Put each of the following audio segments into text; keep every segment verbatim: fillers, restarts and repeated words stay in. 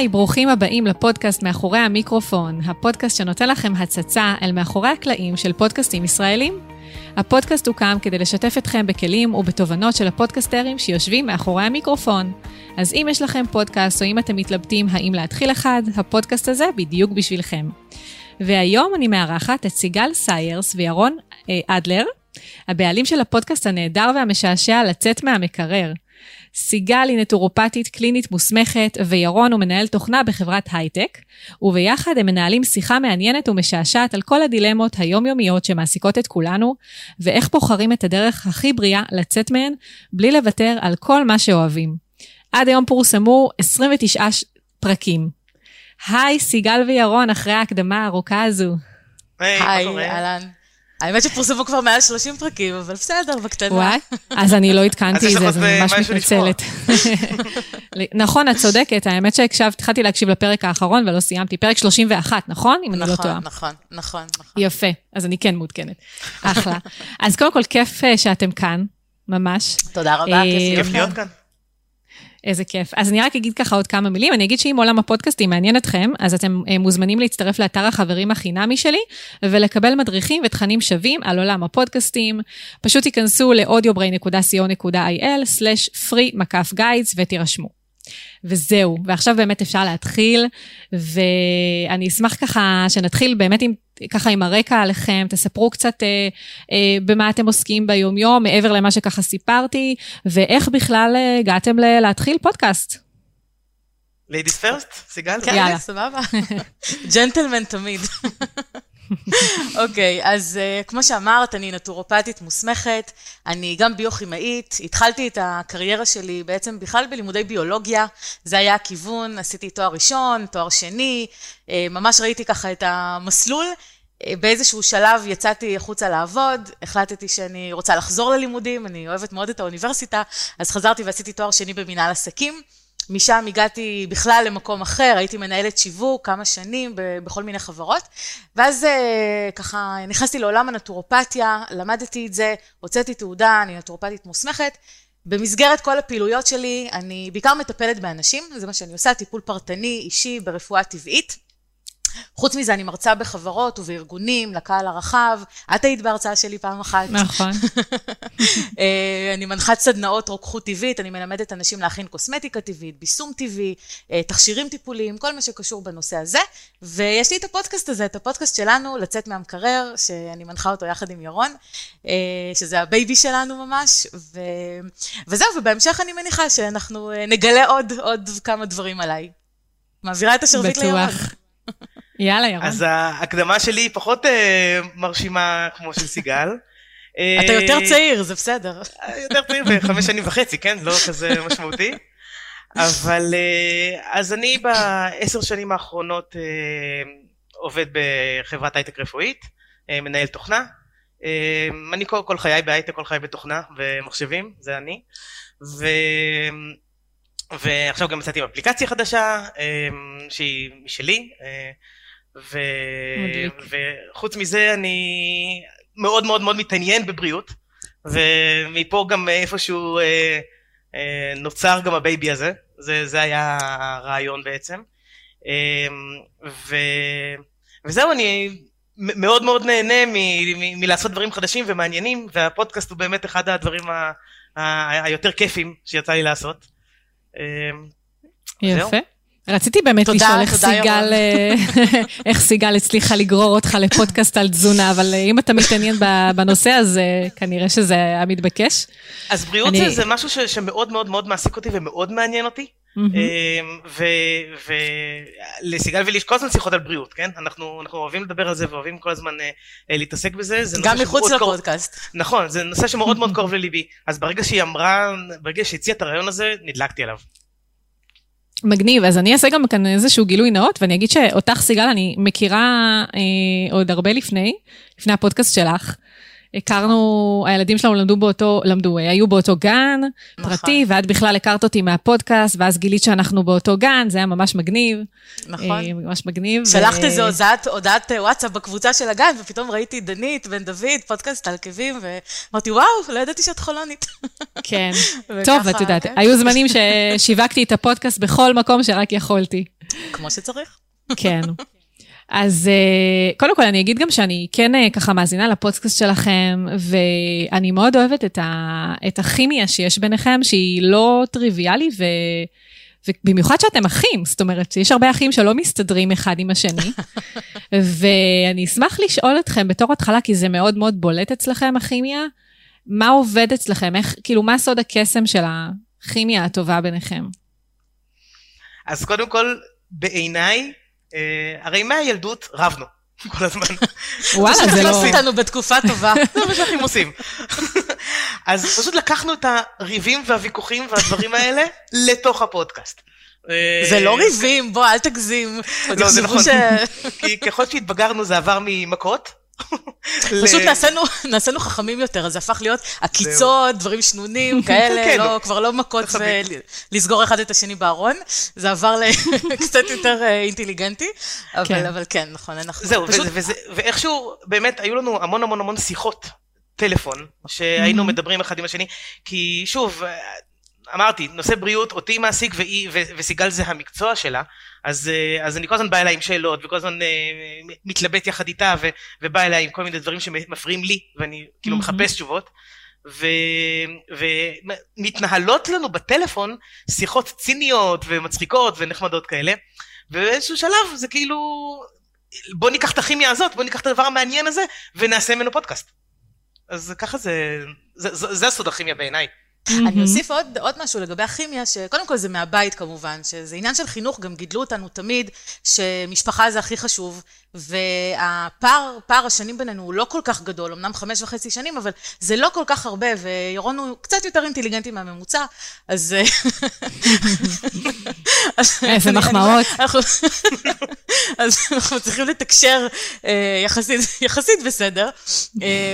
היי, ברוכים הבאים לפודקאסט מאחורי המיקרופון, הפודקאסט שנותן לכם הצצה אל מאחורי הקלעים של פודקאסטים ישראלים. הפודקאסט הוקם כדי לשתף אתכם בכלים ובתובנות של הפודקאסטרים שיושבים מאחורי המיקרופון. אז אם יש לכם פודקאסט או אם אתם מתלבטים האם להתחיל אחד, הפודקאסט הזה בדיוק בשבילכם. והיום אני מארחת את סיגל סיירס וירון אדלר, הבעלים של הפודקאסט הנהדר והמשעשע לצאת מהמקרר. סיגל היא נטורופתית קלינית מוסמכת, וירון הוא מנהל תוכנה בחברת הייטק, וביחד הם מנהלים שיחה מעניינת ומשעשעת על כל הדילמות היומיומיות שמעסיקות את כולנו, ואיך בוחרים את הדרך הכי בריאה לצאת מהן, בלי לוותר על כל מה שאוהבים. עד היום פורסמו עשרים ותשעה פרקים. היי סיגל וירון, אחרי ההקדמה הארוכה הזו. היי, אהלן. האמת שפורסמו כבר מעל שלושים פרקים, אבל בסדר, בקטנה. וואי, אז אני לא התקנתי את זה, אז אני ממש מתנצלת. נכון, את צודקת, האמת שהקשבת, התחלתי להקשיב לפרק האחרון, ולא סיימתי, פרק שלושים ואחת, נכון? אם אני לא טועה. נכון, נכון, נכון. יפה, אז אני כן מעודכנת. אחלה. אז קודם כל, כיף שאתם כאן, ממש. תודה רבה, כיף להיות כאן. איזה כיף. אז אני רק אגיד ככה עוד כמה מילים. אני אגיד שאם עולם הפודקאסטים מעניין אתכם, אז אתם מוזמנים להצטרף לאתר החברים החינמי שלי, ולקבל מדריכים ותכנים שווים על עולם הפודקאסטים. פשוט תיכנסו ל-אודיו בריין דוט קו דוט איי אל סלש פרי מקף גיידס ותירשמו. וזהו. ועכשיו באמת אפשר להתחיל, ואני אשמח ככה שנתחיל באמת עם ככה עם הרקע עליכם, תספרו קצת אה, אה, במה אתם עוסקים ביום יום, מעבר למה שככה סיפרתי, ואיך בכלל הגעתם ל- להתחיל פודקאסט. Ladies first, סיגל? כן, יאללה. סבבה. ג'נטלמן תמיד. אוקיי, okay, אז uh, כמו שאמרת, אני נטורופתית מוסמכת, אני גם ביוכימאית, התחלתי את הקריירה שלי בעצם בכלל בלימודי ביולוגיה, זה היה הכיוון, עשיתי תואר ראשון, תואר שני, uh, ממש ראיתי ככה את המסלול, uh, באיזשהו שלב יצאתי חוצה לעבוד, החלטתי שאני רוצה לחזור ללימודים, אני אוהבת מאוד את האוניברסיטה, אז חזרתי ועשיתי תואר שני במנהל עסקים, משם הגעתי בכלל למקום אחר, הייתי מנהלת שיווק כמה שנים בכל מיני חברות, ואז ככה נכנסתי לעולם הנטורופתיה, למדתי את זה, הוצאתי תעודה, אני נטורופתית מוסמכת, במסגרת כל הפעילויות שלי, אני בעיקר מטפלת באנשים, זה מה שאני עושה, טיפול פרטני, אישי, ברפואה טבעית, חוץ מזה, אני מרצה בחברות ובארגונים, לקהל הרחב, את היית בהרצאה שלי פעם אחת. נכון. אני מנחת סדנאות רוקחות טבעית, אני מלמדת אנשים להכין קוסמטיקה טבעית, ביסום טבעי, תכשירים טיפוליים, כל מה שקשור בנושא הזה, ויש לי את הפודקאסט הזה, את הפודקאסט שלנו, לצאת מהמקרר, שאני מנחה אותו יחד עם ירון, שזה הבייבי שלנו ממש, ו... וזהו, ובהמשך אני מניחה שאנחנו נגלה עוד, עוד כמה דברים עליי. מעבירה את השרביט לירון. יאללה, ירון. אז ההקדמה שלי היא פחות אה, מרשימה כמו של סיגל. אתה יותר צעיר, זה בסדר. יותר צעיר, בחמש שנים וחצי, כן? לא כזה משמעותי. אבל אה, אז אני בעשר שנים האחרונות אה, עובד בחברת הייטק רפואית, אה, מנהל תוכנה. אה, אני כל, כל חיי בהייטק, כל חיי בתוכנה ומחשבים, זה אני. ו... ועכשיו גם מצאתי עם אפליקציה חדשה, שהיא משלי, וחוץ מזה אני מאוד מאוד מאוד מתעניין בבריאות, ומפה גם איפשהו נוצר גם הבייבי הזה, זה היה הרעיון בעצם, וזהו, אני מאוד מאוד נהנה מלעשות דברים חדשים ומעניינים, והפודקאסט הוא באמת אחד הדברים היותר כיפים שיצא לי לעשות. יפה. רציתי באמת לשאול איך סיגל, איך סיגל הצליחה לגרור אותך לפודקאסט על תזונה, אבל אם אתה מתעניין בנושא הזה, כנראה שזה היה מתבקש. אז בריאות זה משהו שמאוד מאוד מאוד מעסיק אותי ומאוד מעניין אותי, ולסיגל ולי כל הזמן שיחות על בריאות, כן? אנחנו אוהבים לדבר על זה ואוהבים כל הזמן להתעסק בזה. גם מחוץ לפודקאסט. נכון, זה נושא שמאוד מאוד קרוב לליבי. אז ברגע שהיא אמרה, ברגע שהציעה את הרעיון הזה, נדלקתי עליו. מגניב, אז אני אעשה גם כאן איזשהו גילוי נאות, ואני אגיד שאותך סיגל אני מכירה עוד הרבה לפני, לפני הפודקאסט שלך. הכרנו, הילדים שלנו למדו באותו, למדו, היו באותו גן נכון. פרטי, ואת בכלל הכרת אותי מהפודקאסט, ואז גילית שאנחנו באותו גן, זה היה ממש מגניב. נכון. ממש מגניב. שלחת איזו ו... הודעת וואטסאפ בקבוצה של הגן, ופתאום ראיתי דנית בן דוד, פודקאסט על עקבים, ואמרתי, וואו, לא ידעתי שאת חולונית. כן, וככה, טוב, את יודעת, כן? היו זמנים ששיווקתי את הפודקאסט בכל מקום שרק יכולתי. כמו שצריך. כן. אז קודם כל אני אגיד גם שאני כן ככה מאזינה לפודקאסט שלכם, ואני מאוד אוהבת את, ה, את הכימיה שיש ביניכם, שהיא לא טריוויאלי, ו, ובמיוחד שאתם אחים, זאת אומרת, יש הרבה אחים שלא מסתדרים אחד עם השני, ואני אשמח לשאול אתכם בתור התחלה, כי זה מאוד מאוד בולט אצלכם הכימיה, מה עובד אצלכם? איך, כאילו מה סוד הקסם של הכימיה הטובה ביניכם? אז קודם כל, בעיניי, הרי מהילדות רבנו כל הזמן. וואלה, זה לא... אותנו בתקופה טובה. זה מה שאנחנו עושים. אז פשוט לקחנו את הריבים והוויכוחים והדברים האלה לתוך הפודקאסט. זה לא ריבים, בוא, אל תגזים. לא, זה נכון. כי ככל שהתבגרנו זה עבר ממכות. פשוט נעשינו חכמים יותר, אז זה הפך להיות עקיצות, דברים שנונים, כאלה, כבר לא מכות ולסגור אחד את השני בארון, זה עבר לקצת יותר אינטליגנטי, אבל כן, נכון, אנחנו... זהו, ואיכשהו, באמת, היו לנו המון המון המון שיחות, טלפון, שהיינו מדברים אחד עם השני, כי שוב, אמרתי, נושא בריאות, אותי מעסיק, וסיגל זה המקצוע שלה, אז, אז אני כל הזמן באה אליי עם שאלות, וכל הזמן uh, מתלבט יחד איתה, ו, ובאה אליי עם כל מיני דברים שמפריעים לי, ואני כאילו mm-hmm. מחפש תשובות, ו, ומתנהלות לנו בטלפון שיחות ציניות ומצחיקות ונחמדות כאלה, ובאיזשהו שלב זה כאילו, בוא ניקח את הכימיה הזאת, בוא ניקח את הדבר המעניין הזה, ונעשה ממנו פודקאסט. אז ככה זה, זה, זה, זה הסוד הכימיה בעיניי. אני אוסיף עוד, עוד משהו לגבי הכימיה, שקודם כל זה מהבית כמובן, שזה עניין של חינוך, גם גידלו אותנו תמיד, שמשפחה זה הכי חשוב, והפער, פער השנים בינינו הוא לא כל כך גדול, אמנם חמש וחצי שנים, אבל זה לא כל כך הרבה, וירון הוא קצת יותר אינטליגנטי מהממוצע, אז... איזה מחמאות. אז אנחנו צריכים לתקשר יחסית בסדר,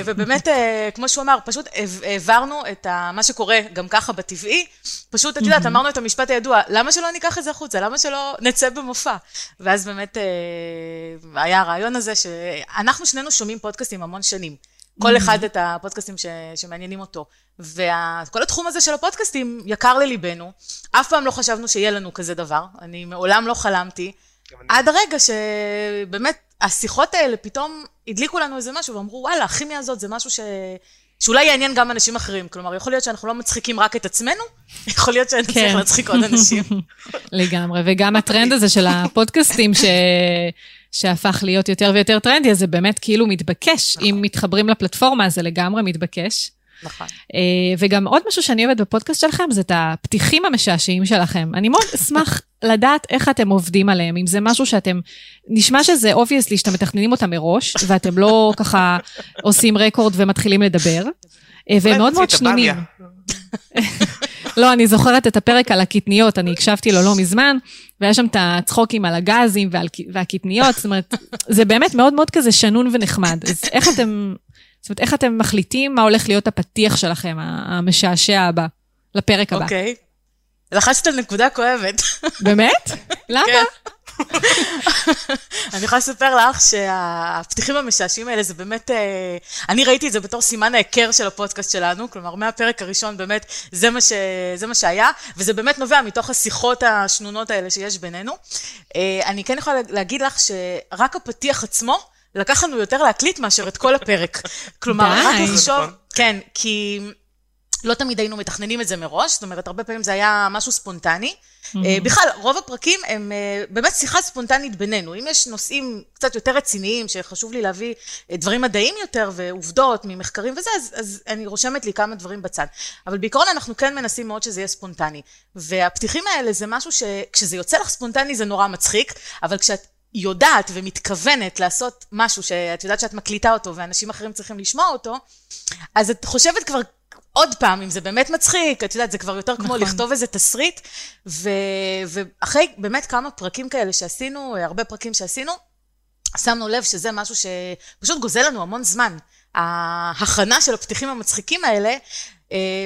ובאמת, כמו שהוא אמר, פשוט העברנו את מה שקורה גם ככה בטבעי, פשוט, את יודעת, אמרנו את המשפט הידוע, למה שלא ניקח את זה החוצה? למה שלא נצא במופע? ואז באמת... היה הרעיון הזה שאנחנו שנינו שומעים פודקאסטים המון שנים. כל אחד את הפודקאסטים שמעניינים אותו. וכל התחום הזה של הפודקאסטים יקר לליבנו. אף פעם לא חשבנו שיהיה לנו כזה דבר. אני מעולם לא חלמתי. עד הרגע שבאמת השיחות האלה פתאום הדליקו לנו איזה משהו ואמרו, וואלה, הכימיה הזאת זה משהו ש... שאולי יעניין גם אנשים אחרים. כלומר, יכול להיות שאנחנו לא מצחיקים רק את עצמנו, יכול להיות שאנחנו צריך להצחיק עוד אנשים. לגמרי. וגם הטרנד הזה של הפודקאסטים ש... שהפך להיות יותר ויותר טרנדי, אז זה באמת כאילו מתבקש. נכון. אם מתחברים לפלטפורמה, זה לגמרי מתבקש. נכון. וגם עוד משהו שאני אוהבת בפודקאסט שלכם, זה את הפתיחים המשעשיים שלכם. אני מאוד אשמח לדעת איך אתם עובדים עליהם, אם זה משהו שאתם, נשמע שזה obviously, שאתם מתכננים אותם מראש, ואתם לא ככה עושים רקורד ומתחילים לדבר, והם מאוד מאוד שנונים. לא, אני זוכרת את הפרק על הקטניות, אני הקשבתי לו לא מזמן, והיה שם את הצחוקים על הגזים ועל, והקטניות, זאת אומרת, זה באמת מאוד מאוד כזה שנון ונחמד. אז איך אתם, זאת אומרת, איך אתם מחליטים מה הולך להיות הפתיח שלכם, המשעשע הבא, לפרק הבא? אוקיי. לחצת על נקודה כואבת. באמת? למה? אני יכולה לספר לך שהפתיחים המשעשעים האלה זה באמת, אני ראיתי את זה בתור סימן ההיכר של הפודקאסט שלנו, כלומר מהפרק הראשון באמת זה מה ש... זה מה שהיה, וזה באמת נובע מתוך השיחות השנונות האלה שיש בינינו. אני כן יכולה להגיד לך שרק הפתיח עצמו לקח לנו יותר להקליט מאשר את כל הפרק. כלומר, רק לחשוב, כן, כי... לא תמיד היינו מתכננים את זה מראש, זאת אומרת, הרבה פעמים זה היה משהו ספונטני. בכלל, רוב הפרקים הם באמת שיחה ספונטנית בינינו. אם יש נושאים קצת יותר רציניים, שחשוב לי להביא דברים מדעיים יותר, ועובדות ממחקרים וזה, אז, אז אני רושמת לי כמה דברים בצד. אבל בעיקרון אנחנו כן מנסים מאוד שזה יהיה ספונטני. והפתיחים האלה זה משהו שכשזה יוצא לך ספונטני זה נורא מצחיק, אבל כשאת יודעת ומתכוונת לעשות משהו שאת יודעת שאת מקליטה אותו, ואנשים אחרים צריכים לשמוע אותו, אז את חושבת כבר עוד פעם, אם זה באמת מצחיק, את יודעת, זה כבר יותר כמו לכתוב איזה תסריט, ואחרי באמת כמה פרקים כאלה שעשינו, הרבה פרקים שעשינו, שמנו לב שזה משהו שפשוט גוזל לנו המון זמן. ההכנה של הפתיחים המצחיקים האלה,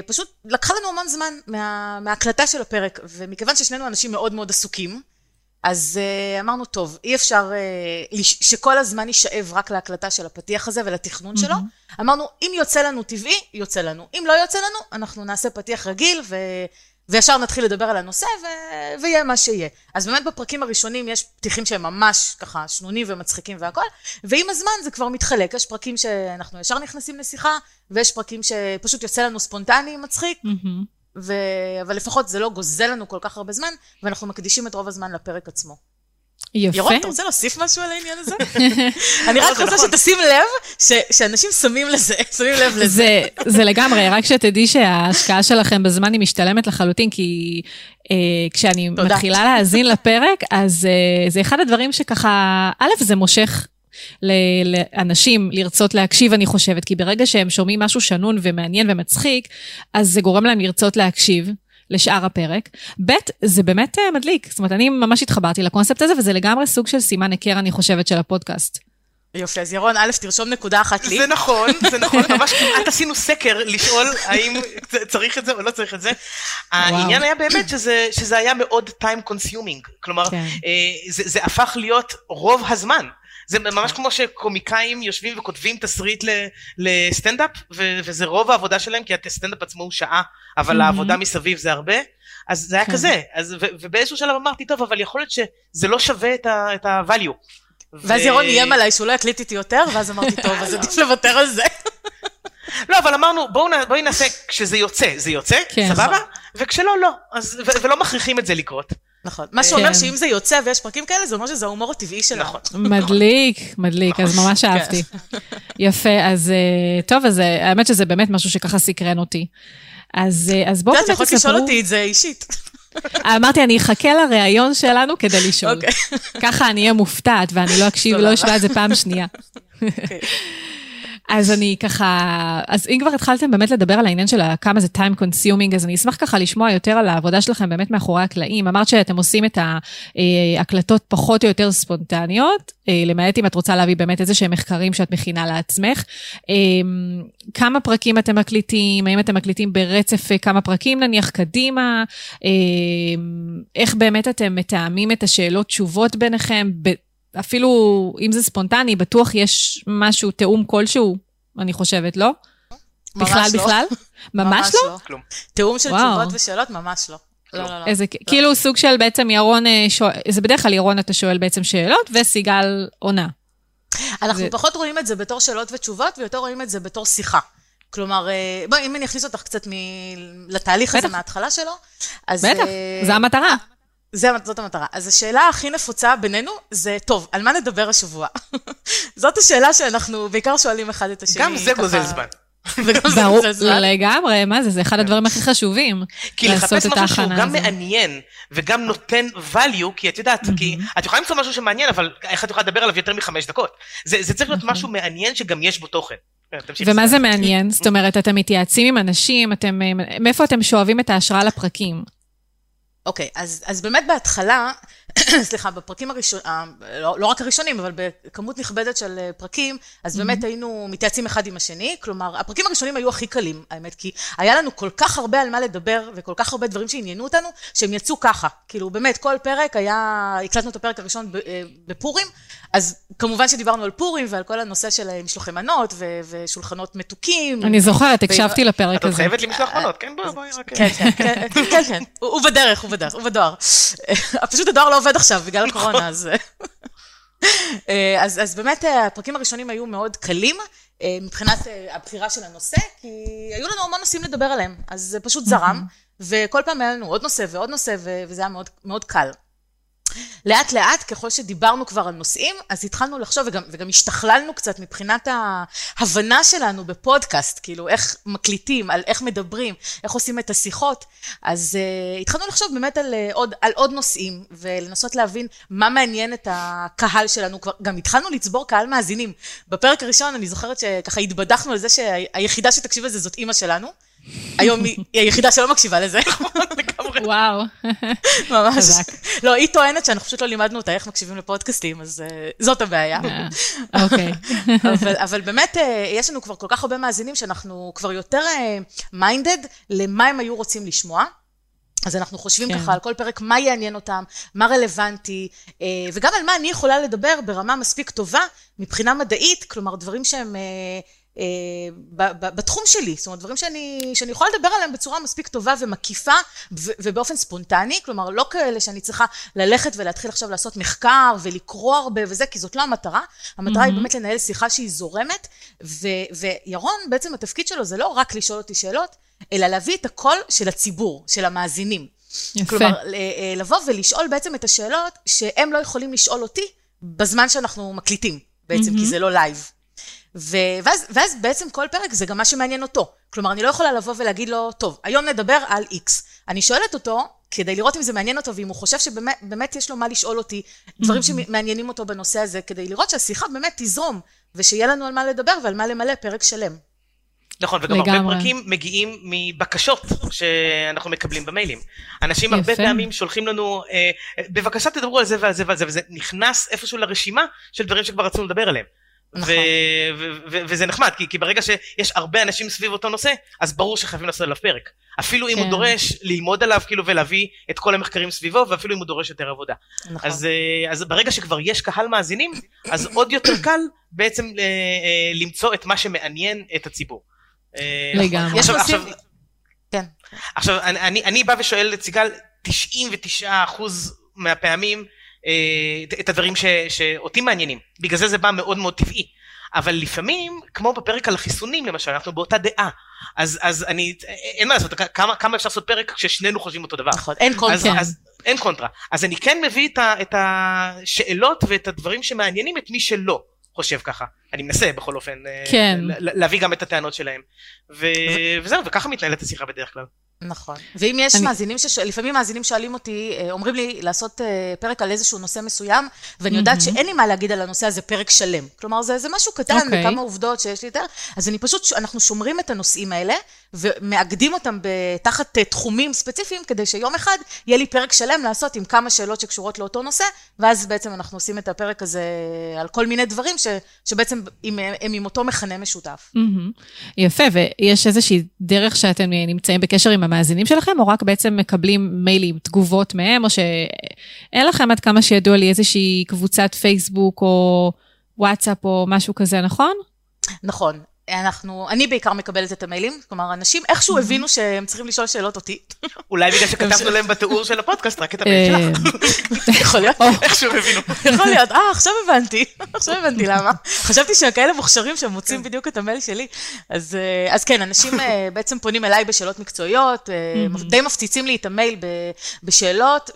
פשוט לקחה לנו המון זמן מההקלטה של הפרק, ומכיוון ששנינו אנשים מאוד מאוד עסוקים, אז אמרנו, טוב, אי אפשר שכל הזמן יישאב רק להקלטה של הפתיח הזה ולתכנון שלו. אמרנו, אם יוצא לנו טבעי, יוצא לנו. אם לא יוצא לנו, אנחנו נעשה פתיח רגיל וישר נתחיל לדבר על הנושא, ו... ויהיה מה שיהיה. אז באמת בפרקים הראשונים יש פתיחים שהם ממש ככה שנונים ומצחיקים והכל, ועם הזמן זה כבר מתחלק. יש פרקים שאנחנו ישר נכנסים לשיחה, ויש פרקים שפשוט יוצא לנו ספונטני מצחיק, ו... אבל לפחות זה לא גוזל לנו כל כך הרבה זמן, ואנחנו מקדישים את רוב הזמן לפרק עצמו. יפה. ירון, אתה רוצה להוסיף משהו על העניין הזה? אני רק רוצה שתשים לב שאנשים שמים לזה, שמים לב לזה. זה לגמרי, רק שתדעי שההשקעה שלכם בזמן היא משתלמת לחלוטין, כי כשאני מתחילה להאזין לפרק, אז זה אחד הדברים שככה, א', זה מושך לאנשים לרצות להקשיב, אני חושבת, כי ברגע שהם שומעים משהו שנון ומעניין ומצחיק, אז זה גורם להם לרצות להקשיב. לשאר הפרק. ב' זה באמת מדליק. זאת אומרת, אני ממש התחברתי לקונספט הזה, וזה לגמרי סוג של סימן הכר, אני חושבת, של הפודקאסט. יופי, אז ירון, א', תרשום נקודה אחת לי. זה נכון, זה נכון. ממש כמעט עשינו סקר לשאול האם צריך את זה או לא צריך את זה. העניין היה באמת שזה היה מאוד time consuming. כלומר, זה הפך להיות רוב הזמן. זה ממש כמו שקומיקאים יושבים וכותבים תסריט לסטנדאפ, וזה רוב העבודה שלהם, כי הסטנדאפ עצמו הוא שעה, אבל העבודה מסביב זה הרבה, אז זה היה כזה, ובאיזשהו שלב אמרתי, טוב, אבל יכול להיות שזה לא שווה את ה-value. ואז ירון איים עליי, שהוא לא יקליט איתי יותר, ואז אמרתי, טוב, אז עדיף לוותר על זה. לא, אבל אמרנו, בואי נעשה, כשזה יוצא, זה יוצא, סבבה? וכשלא, לא, ולא מכריחים את זה לקרות. נכון, מה שאומר שאם זה יוצא ויש פרקים כאלה, זה אומר שזה ההומור הטבעי שלנו. מדליק, מדליק, אז ממש אהבתי. יפה, אז טוב, אז האמת שזה באמת משהו שככה סקרן אותי. אז בואו באמת תספרו... אתה יכולת לשאול אותי את זה אישית. אמרתי, אני אחכה לראיון שלנו כדי לשאול. ככה אני אהיה מופתעת, ואני לא אקשיב, לא אשמע את זה פעם שנייה. אז אני ככה, אז אם כבר התחלתם באמת לדבר על העניין של כמה זה time consuming, אז אני אשמח ככה לשמוע יותר על העבודה שלכם באמת מאחורי הקלעים. אמרת שאתם עושים את ההקלטות פחות או יותר ספונטניות, למעט אם את רוצה להביא באמת איזה שהם מחקרים שאת מכינה לעצמך. כמה פרקים אתם מקליטים, האם אתם מקליטים ברצף כמה פרקים נניח קדימה, איך באמת אתם מתאמים את השאלות תשובות ביניכם, אפילו אם זה ספונטני, בטוח יש משהו, תאום כלשהו, אני חושבת, לא? בכלל, בכלל? ממש לא? תאום של תשובות ושאלות, ממש לא. לא, לא, לא. כאילו סוג של בעצם ירון, זה בדרך כלל ירון אתה שואל בעצם שאלות, וסיגל עונה. אנחנו פחות רואים את זה בתור שאלות ותשובות, ויותר רואים את זה בתור שיחה. כלומר, בואי, אם אני אכניס אותך קצת לתהליך הזה מההתחלה שלו, אז... בטח, זה המטרה. זאת המטרה. אז השאלה הכי נפוצה בינינו זה, טוב, על מה נדבר השבוע? זאת השאלה שאנחנו בעיקר שואלים אחד את השני. גם זה גוזל זמן. לגמרי, מה זה? זה אחד הדברים הכי חשובים. כי לחפש משהו שהוא גם מעניין, וגם נותן value, כי את יודעת, כי את יכולה למצוא משהו שמעניין, אבל איך את יכולה לדבר עליו יותר מחמש דקות? זה צריך להיות משהו מעניין שגם יש בו תוכן. ומה זה מעניין? זאת אומרת, אתם מתייעצים עם אנשים, מאיפה אתם שואבים את ההשראה לפרקים? אוקיי, okay, אז, אז באמת בהתחלה, סליחה, בפרקים הראשונים, לא, לא רק הראשונים, אבל בכמות נכבדת של פרקים, אז באמת היינו מתייעצים אחד עם השני, כלומר, הפרקים הראשונים היו הכי קלים, האמת, כי היה לנו כל כך הרבה על מה לדבר, וכל כך הרבה דברים שעניינו אותנו, שהם יצאו ככה, כאילו באמת כל פרק היה, הקלטנו את הפרק הראשון בפורים, אז כמובן שדיברנו על פורים, ועל כל הנושא של משלוחי מנות, ו- ושולחנות מתוקים. אני זוכרת, הקשבתי לפרק הזה. את חייבת למשלוח מנות, כן, בואי, בואי, רק. כן, כן, כן, כן, הוא בדרך, הוא בדרך, הוא בדואר. פשוט הדואר לא עובד עכשיו, בגלל הקורונה, אז... אז באמת, הפרקים הראשונים היו מאוד קלים, מבחינת הבחירה של הנושא, כי היו לנו המון נושאים לדבר עליהם, אז זה פשוט זרם, וכל פעם היה לנו עוד נושא ועוד נושא, וזה היה מאוד קל. לאט לאט, ככל שדיברנו כבר על נושאים, אז התחלנו לחשוב, וגם, וגם השתכללנו קצת מבחינת ההבנה שלנו בפודקאסט, כאילו איך מקליטים, על איך מדברים, איך עושים את השיחות, אז uh, התחלנו לחשוב באמת על, uh, עוד, על עוד נושאים, ולנסות להבין מה מעניין את הקהל שלנו, כבר, גם התחלנו לצבור קהל מאזינים. בפרק הראשון אני זוכרת שככה התבדחנו על זה שהיחידה שתקשיב לזה זאת אמא שלנו, היום היא היחידה שלא מקשיבה לזה. וואו. ממש. לא, היא טוענת שאנחנו פשוט לא לימדנו אותה איך מקשיבים לפודקאסטים, אז זאת הבעיה. אוקיי. אבל באמת, יש לנו כבר כל כך הרבה מאזינים שאנחנו כבר יותר מיינדד למה הם היו רוצים לשמוע. אז אנחנו חושבים ככה על כל פרק מה יעניין אותם, מה רלוונטי, וגם על מה אני יכולה לדבר ברמה מספיק טובה מבחינה מדעית, כלומר דברים שהם בתחום שלי, זאת אומרת, דברים שאני, שאני יכולה לדבר עליהם בצורה מספיק טובה ומקיפה ובאופן ספונטני, כלומר, לא כאלה שאני צריכה ללכת ולהתחיל עכשיו לעשות מחקר ולקרוא הרבה וזה, כי זאת לא המטרה. המטרה היא באמת לנהל שיחה שהיא זורמת, וירון, בעצם התפקיד שלו זה לא רק לשאול אותי שאלות, אלא להביא את הקול של הציבור, של המאזינים. כלומר, לבוא ולשאול בעצם את השאלות שהם לא יכולים לשאול אותי בזמן שאנחנו מקליטים, בעצם, כי זה לא לייב. ואז, ואז בעצם כל פרק זה גם מה שמעניין אותו. כלומר, אני לא יכולה לבוא ולהגיד לו, טוב, היום נדבר על X. אני שואלת אותו, כדי לראות אם זה מעניין אותו, ואם הוא חושב שבאמת, באמת יש לו מה לשאול אותי, דברים שמעניינים אותו בנושא הזה, כדי לראות שהשיחה באמת תזרום, ושיהיה לנו על מה לדבר ועל מה למלא פרק שלם. נכון, וגם לגמרי. הרבה פרקים מגיעים מבקשות שאנחנו מקבלים במיילים. אנשים יפה. הרבה פעמים שולחים לנו, אה, בבקשה תדברו על זה ועל זה ועל זה, וזה נכנס איפשהו לרשימה של דברים שכבר רצינו לדבר עליהם. נכון. ו- ו- ו- וזה נחמד, כי-, כי ברגע שיש הרבה אנשים סביב אותו נושא, אז ברור שחייבים לעשות עליו פרק. אפילו כן. אם הוא דורש ללמוד עליו, כאילו, ולהביא את כל המחקרים סביבו, ואפילו אם הוא דורש יותר עבודה. נכון. אז, אז ברגע שכבר יש קהל מאזינים, אז עוד יותר קל בעצם ל- למצוא את מה שמעניין את הציבור. לגמרי. עכשיו, עכשיו, כן. עכשיו, אני, אני בא ושואל את סיגל, תשעים ותשעה אחוז מהפעמים, את הדברים ש, שאותי מעניינים, בגלל זה זה בא מאוד מאוד טבעי, אבל לפעמים, כמו בפרק על החיסונים למשל, אנחנו באותה דעה, אז, אז אני, אין מה לעשות, כמה, כמה אפשר לעשות פרק כששנינו חושבים אותו דבר, נכון, אין קונטרה, אז, כן. אז, אין קונטרה, אז אני כן מביא את, ה, את השאלות ואת הדברים שמעניינים את מי שלא חושב ככה, אני מנסה בכל אופן, כן. להביא גם את הטענות שלהם, ו, וזהו, וככה מתנהלת השיחה בדרך כלל. נכון, ואם יש אני... מאזינים, שש... לפעמים מאזינים שואלים אותי, אומרים לי לעשות פרק על איזשהו נושא מסוים, ואני יודעת mm-hmm. שאין לי מה להגיד על הנושא הזה פרק שלם, כלומר זה, זה משהו קטן okay. וכמה עובדות שיש לי יותר, אז אני פשוט, אנחנו שומרים את הנושאים האלה, ומאגדים אותם בתחת תחומים ספציפיים, כדי שיום אחד יהיה לי פרק שלם לעשות עם כמה שאלות שקשורות לאותו נושא, ואז בעצם אנחנו עושים את הפרק הזה על כל מיני דברים, ש... שבעצם הם, הם עם אותו מכנה משותף. Mm-hmm. יפה, ויש איזושהי דרך שאתם נמצאים בקשר עם המאזינים שלכם, או רק בעצם מקבלים מיילים, תגובות מהם, או שאין לכם עד כמה שידוע לי איזושהי קבוצת פייסבוק, או וואטסאפ, או משהו כזה, נכון? נכון. אנחנו, אני בעיקר מקבלת את המיילים, כלומר, אנשים איכשהו הבינו שהם צריכים לשאול שאלות אותי. אולי בגלל שכתבנו להם בתיאור של הפודקאסט, רק את המייל שלך. יכול להיות. איכשהו הבינו. יכול להיות, אה, עכשיו הבנתי. עכשיו הבנתי למה. חשבתי שכאלה מוכשרים שהם מוצאים בדיוק את המייל שלי. אז כן, אנשים בעצם פונים אליי בשאלות מקצועיות, די מפציצים לי את המייל בשאלות,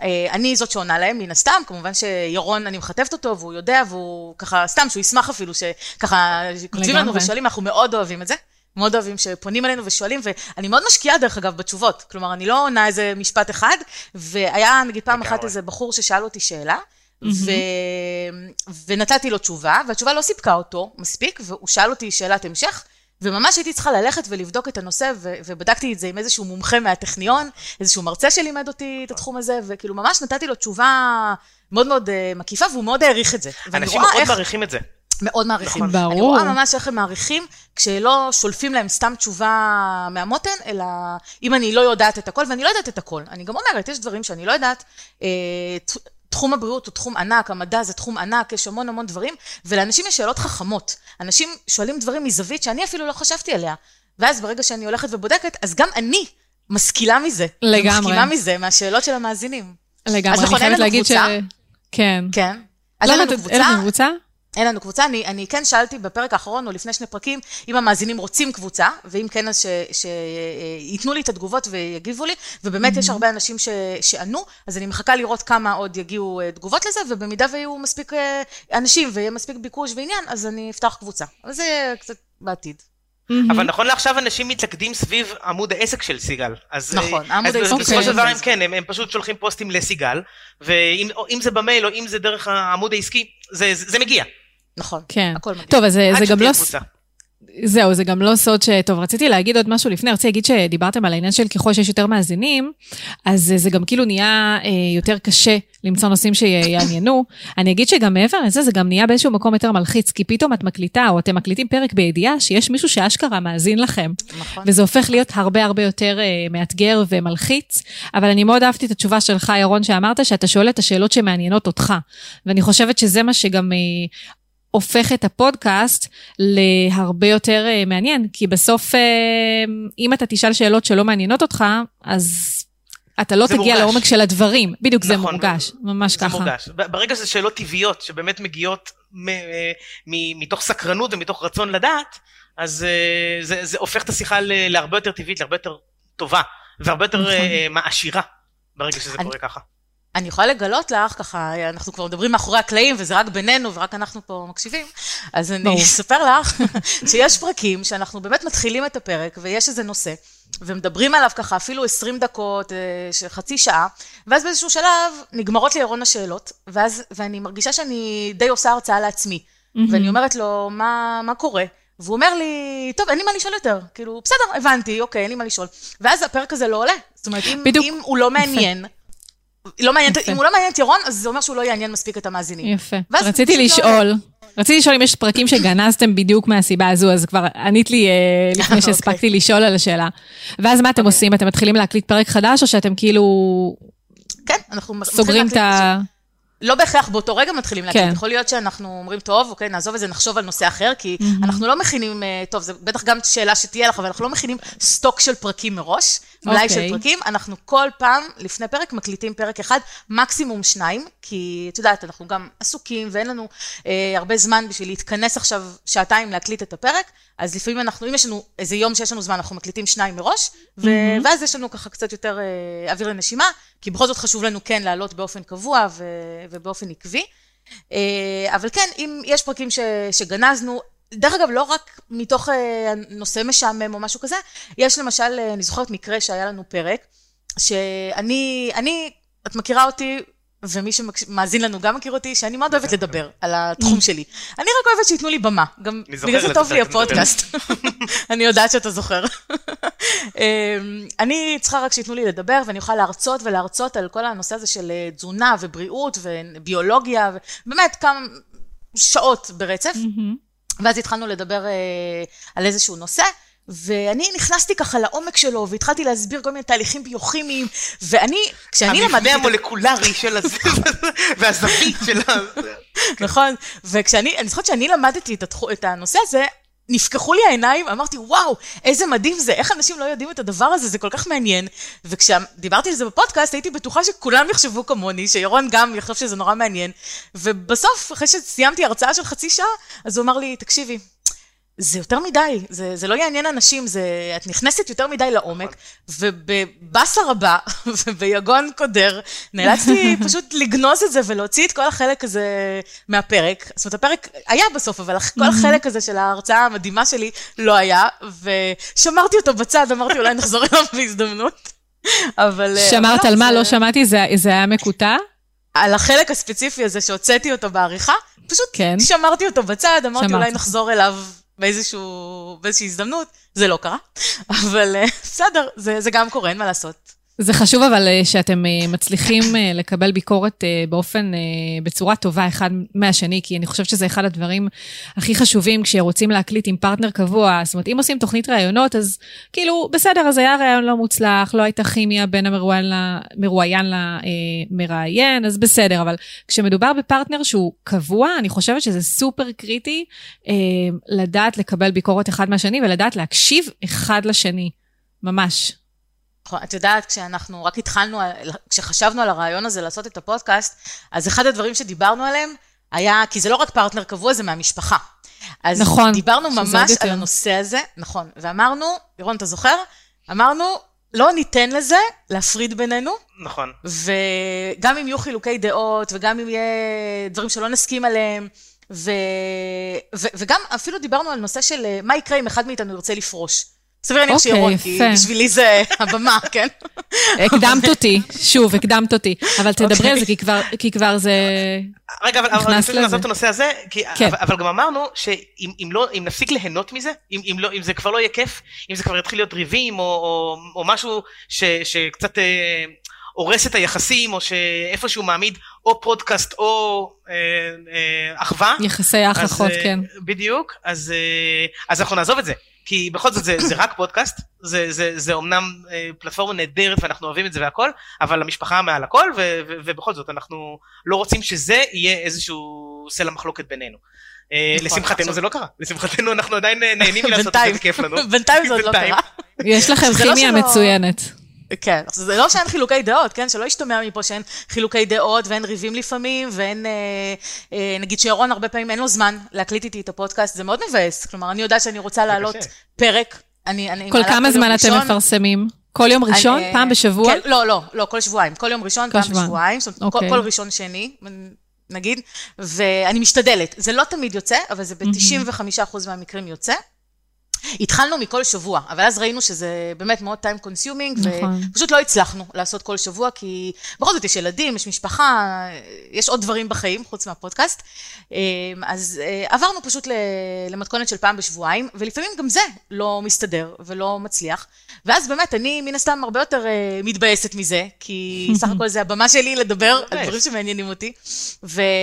ואני זאת שעונה להם מן הסתם, כמובן שירון, אני מחטפת אותו, והוא יודע, והוא ככה, סתם שהוא ישמח אפילו שככה כותבים לנו ושואלים, אנחנו מאוד אוהבים את זה, מאוד אוהבים שפונים אלינו ושואלים, ואני מאוד משקיעה דרך אגב בתשובות, כלומר אני לא עונה איזה משפט אחד, והיה נגיד פעם אחת איזה בחור ששאל אותי שאלה, ונתתי לו תשובה, והתשובה לא סיפקה אותו מספיק, והוא שאל אותי שאלת המשך, וממש הייתי צריכה ללכת ולבדוק את הנושא, ובדקתי את זה עם איזשהו מומחה מהטכניון, איזשהו מרצה שלימד אותי את התחום הזה, וכאילו ממש נתתי לו תשובה מאוד מאוד מקיפה, והוא מאוד העריך את זה. אנשים מאוד מעריכים את זה. מאוד מעריכים. ברור. אני רואה ממש איך הם מעריכים, כשלא שולפים להם סתם תשובה מהמותן, אלא אם אני לא יודעת את הכל, ואני לא יודעת את הכל. אני גם אומרת, יש דברים שאני לא יודעת, תחום הבריאות הוא תחום ענק, המדע זה תחום ענק, יש המון המון דברים, ולאנשים יש שאלות חכמות. אנשים שואלים דברים מזווית שאני אפילו לא חשבתי עליה. ואז ברגע שאני הולכת ובודקת, אז גם אני משכילה מזה. לגמרי. משכילה מזה, מהשאלות של המאזינים. לגמרי. אז נכון, אין לנו קבוצה. כן. כן. אז אין לנו קבוצה? אין לנו קבוצה, אני, אני כן שאלתי בפרק האחרון, או לפני שני פרקים, אם המאזינים רוצים קבוצה, ואם כן, אז שיתנו לי את התגובות ויגיבו לי, ובאמת יש הרבה אנשים ש, שענו, אז אני מחכה לראות כמה עוד יגיעו תגובות לזה, ובמידה ויהיו מספיק אנשים, ויהיה מספיק ביקוש ועניין, אז אני אפתח קבוצה. אבל זה קצת בעתיד. אבל נכון לעכשיו אנשים מתלכדים סביב עמוד העסק של סיגל. נכון, עמוד העסק. אז בסופו של דבר הם כן, הם פשוט שולחים פוסטים לסיגל, ואם זה במייל או אם זה דרך העמוד העסקי, זה מגיע. נכון, הכל מדהים. טוב, אז זה גם לא... זהו, זה גם לא סוד ש... טוב, רציתי להגיד עוד משהו לפני, רציתי להגיד שדיברתם על העניין של ככל שיש יותר מאזינים, אז זה גם כאילו נהיה יותר קשה למצוא נושאים שיעניינו. אני אגיד שגם מעבר לזה, זה גם נהיה באיזשהו מקום יותר מלחיץ, כי פתאום את מקליטה, או אתם מקליטים פרק בידיעה, שיש מישהו שאשכרה מאזין לכם. נכון. וזה הופך להיות הרבה הרבה יותר מאתגר ומלחיץ, אבל אני מאוד אהבתי את התשובה שלך, ירון, שאמרת שאתה שואל את השאלות שמעניינות אותך, ואני חושבת שזה מה שגם הופך את הפודקאסט להרבה יותר מעניין, כי בסוף, אם אתה תשאל שאלות שלא מעניינות אותך, אז אתה לא תגיע לעומק של הדברים. בדיוק זה מורגש, ממש ככה. ברגע שזה שאלות טבעיות, שבאמת מגיעות מתוך סקרנות ומתוך רצון לדעת, אז זה הופך את השיחה להרבה יותר טבעית, להרבה יותר טובה, והרבה יותר מעשירה, ברגע שזה קורה ככה. אני יכולה לגלות לך, ככה, אנחנו כבר מדברים מאחורי הקלעים, וזה רק בינינו, ורק אנחנו פה מקשיבים, אז אני אספר לך שיש פרקים שאנחנו באמת מתחילים את הפרק, ויש איזה נושא, ומדברים עליו ככה, אפילו עשרים דקות, חצי שעה, ואז באיזשהו שלב נגמרות לי ירון השאלות, ואז, ואני מרגישה שאני די עושה הרצאה לעצמי, ואני אומרת לו, "מה, מה קורה?" והוא אומר לי, "טוב, אין לי מה לשאול יותר." כאילו, "בסדר, הבנתי, אוקיי, אין לי מה לשאול." ואז הפרק הזה לא עולה. זאת אומרת, אם, אם הוא לא מעניין, לא מעניין, אם הוא לא מעניין את ירון, אז זה אומר שהוא לא יעניין מספיק את המאזינים. יפה. רציתי לשאול, רציתי לשאול אם יש פרקים שגנזתם בדיוק מהסיבה הזו, אז כבר ענית לי לפני שהספקתי לשאול על השאלה. ואז מה אתם עושים? אתם מתחילים להקליט פרק חדש, או שאתם כאילו... כן, אנחנו סוגרים את ה... לא בהכרח באותו רגע מתחילים להקליט. יכול להיות שאנחנו אומרים, טוב, אוקיי, נעזוב את זה, נחשוב על נושא אחר, כי אנחנו לא מכינים, טוב, זה בטח גם שאלה שתהיה לך, אבל אנחנו לא מכינים סטוק של פרקים מראש, מלאי של פרקים, אנחנו כל פעם, לפני פרק, מקליטים פרק אחד, מקסימום שניים, כי, את יודעת, אנחנו גם עסוקים, ואין לנו הרבה זמן בשביל להתכנס עכשיו שעתיים להקליט את הפרק, אז לפעמים אנחנו, אם יש לנו איזה יום שיש לנו זמן, אנחנו מקליטים שניים מראש, ואז יש לנו ככה קצת יותר אוויר לנשימה, כי בכל זאת חשוב לנו כן לעלות באופן קבוע ובאופן עקבי. אבל כן, אם יש פרקים שגנזנו, דרך אגב, לא רק מתוך נושא משעמם או משהו כזה, יש למשל, אני זוכרת מקרה שהיה לנו פרק, שאני, אני, את מכירה אותי, ומי שמאזין לנו גם מכיר אותי, שאני מאוד אוהבת לדבר על התחום שלי. אני רק אוהבת שיתנו לי במה, גם בגלל זה טוב לי הפודקאסט. אני יודעת שאתה זוכר. אני צריכה רק שיתנו לי לדבר, ואני אוכל להרצות ולהרצות על כל הנושא הזה של תזונה ובריאות וביולוגיה, באמת כמה שעות ברצף. ואז התחלנו לדבר על איזשהו נושא, ואני נכנסתי ככה לעומק שלו, והתחלתי להסביר כל מיני תהליכים ביוכימיים, ואני, כשאני למדתי... המבנה המולקולרי של הזה, והזווית של הזה. נכון, וכשאני, אני זוכרת שאני למדתי את הנושא הזה, נפקחו לי העיניים, אמרתי, וואו, איזה מדהים זה, איך אנשים לא יודעים את הדבר הזה, זה כל כך מעניין, וכשדיברתי על זה בפודקאסט, הייתי בטוחה שכולם יחשבו כמוני, שירון גם יחשב שזה נורא מעניין, ובסוף, אחרי שסיימתי הרצאה של חצי שעה, אז הוא אמר לי, תקשיבי, זה יותר מדי, זה, זה לא יעניין אנשים, זה, את נכנסת יותר מדי לעומק, ובבס הרבה, וביגון קודר, נאלצתי פשוט לגנוז את זה, ולהוציא את כל החלק הזה מהפרק, זאת אומרת, הפרק היה בסוף, אבל כל החלק הזה של ההרצאה המדהימה שלי, לא היה, ושמרתי אותו בצד, אמרתי, אולי נחזור אליו בהזדמנות, אבל... שמרת על מה לא שמעתי, זה, זה היה מקוטע? על החלק הספציפי הזה, שהוצאתי אותו בעריכה, פשוט שמרתי אותו בצד, אמרתי, אולי נחזור אליו באיזשהו, באיזושהי הזדמנות, זה לא קרה, אבל בסדר, זה, זה גם קורה, אין מה לעשות. זה חשוב אבל שאתם מצליחים לקבל ביקורת באופן, בצורה טובה אחד מהשני, כי אני חושבת שזה אחד הדברים הכי חשובים כשרוצים להקליט עם פרטנר קבוע, זאת אומרת, אם עושים תוכנית רעיונות, אז כאילו, בסדר, אז היה רעיון לא מוצלח, לא הייתה כימיה בין המרואיין למראיין, אז בסדר, אבל כשמדובר בפרטנר שהוא קבוע, אני חושבת שזה סופר קריטי לדעת לקבל ביקורת אחד מהשני, ולדעת להקשיב אחד לשני, ממש. את יודעת, כשאנחנו רק התחלנו, כשחשבנו על הרעיון הזה לעשות את הפודקאסט, אז אחד הדברים שדיברנו עליהם היה, כי זה לא רק פרטנר קבוע, זה מהמשפחה. אז נכון, דיברנו ממש על הנושא הזה, נכון, ואמרנו, ירון, אתה זוכר? אמרנו, לא ניתן לזה להפריד בינינו. נכון. וגם אם יהיו חילוקי דעות, וגם אם יהיו דברים שלא נסכים עליהם, ו... ו... וגם אפילו דיברנו על נושא של מה יקרה אם אחד מאיתנו ירצה לפרוש. סביר אני אכשיר ירון, כי בשבילי זה הבמה, כן? הקדמת אותי, שוב, הקדמת אותי, אבל תדברי על זה, כי כבר זה רגע, אבל אני חושב לעזוב את הנושא הזה, אבל גם אמרנו שאם נפסיק ליהנות מזה, אם זה כבר לא יהיה כיף, אם זה כבר יתחיל להיות ריבים, או משהו שקצת הורס את היחסים, או שאיפשהו מעמיד או פודקאסט או אחווה. יחסי אח אחות, כן. בדיוק, אז אנחנו נעזוב את זה. כי בכל זאת זה, זה רק פודקאסט, זה, זה, זה אומנם פלטפורמה נהדרת ואנחנו אוהבים את זה והכל, אבל המשפחה מעל הכל, ו, ו, ובכל זאת אנחנו לא רוצים שזה יהיה איזשהו סלע מחלוקת בינינו. לשמחתנו זה לא קרה, לשמחתנו אנחנו עדיין נהנים לעשות את זה, זה כיף לנו. בינתיים זה עוד לא קרה. יש לכם כימיה מצוינת. כן, זה לא שאין חילוקי דעות, כן, שלא ישתומע מפה שאין חילוקי דעות ואין ריבים לפעמים, ואין, נגיד שירון הרבה פעמים אין לו זמן להקליט איתי את הפודקאסט, זה מאוד מבאס, כלומר אני יודעת שאני רוצה להעלות פרק. כל כמה זמן אתם מפרסמים? כל יום ראשון? פעם בשבוע? לא, לא, לא, כל שבועיים, כל יום ראשון, פעם בשבועיים, כל ראשון שני, נגיד, ואני משתדלת, זה לא תמיד יוצא, אבל זה ב-תשעים וחמישה אחוז מהמקרים יוצא, התחלנו מכל שבוע, אבל אז ראינו שזה באמת מאוד time consuming, ופשוט לא הצלחנו לעשות כל שבוע, כי בכל זאת יש ילדים, יש משפחה, יש עוד דברים בחיים, חוץ מהפודקאסט, אז עברנו פשוט למתכונת של פעם בשבועיים, ולפעמים גם זה לא מסתדר ולא מצליח, ואז באמת אני מן הסתם הרבה יותר מתבאסת מזה, כי סך הכל זה הבמה שלי לדבר על דברים שמעניינים אותי,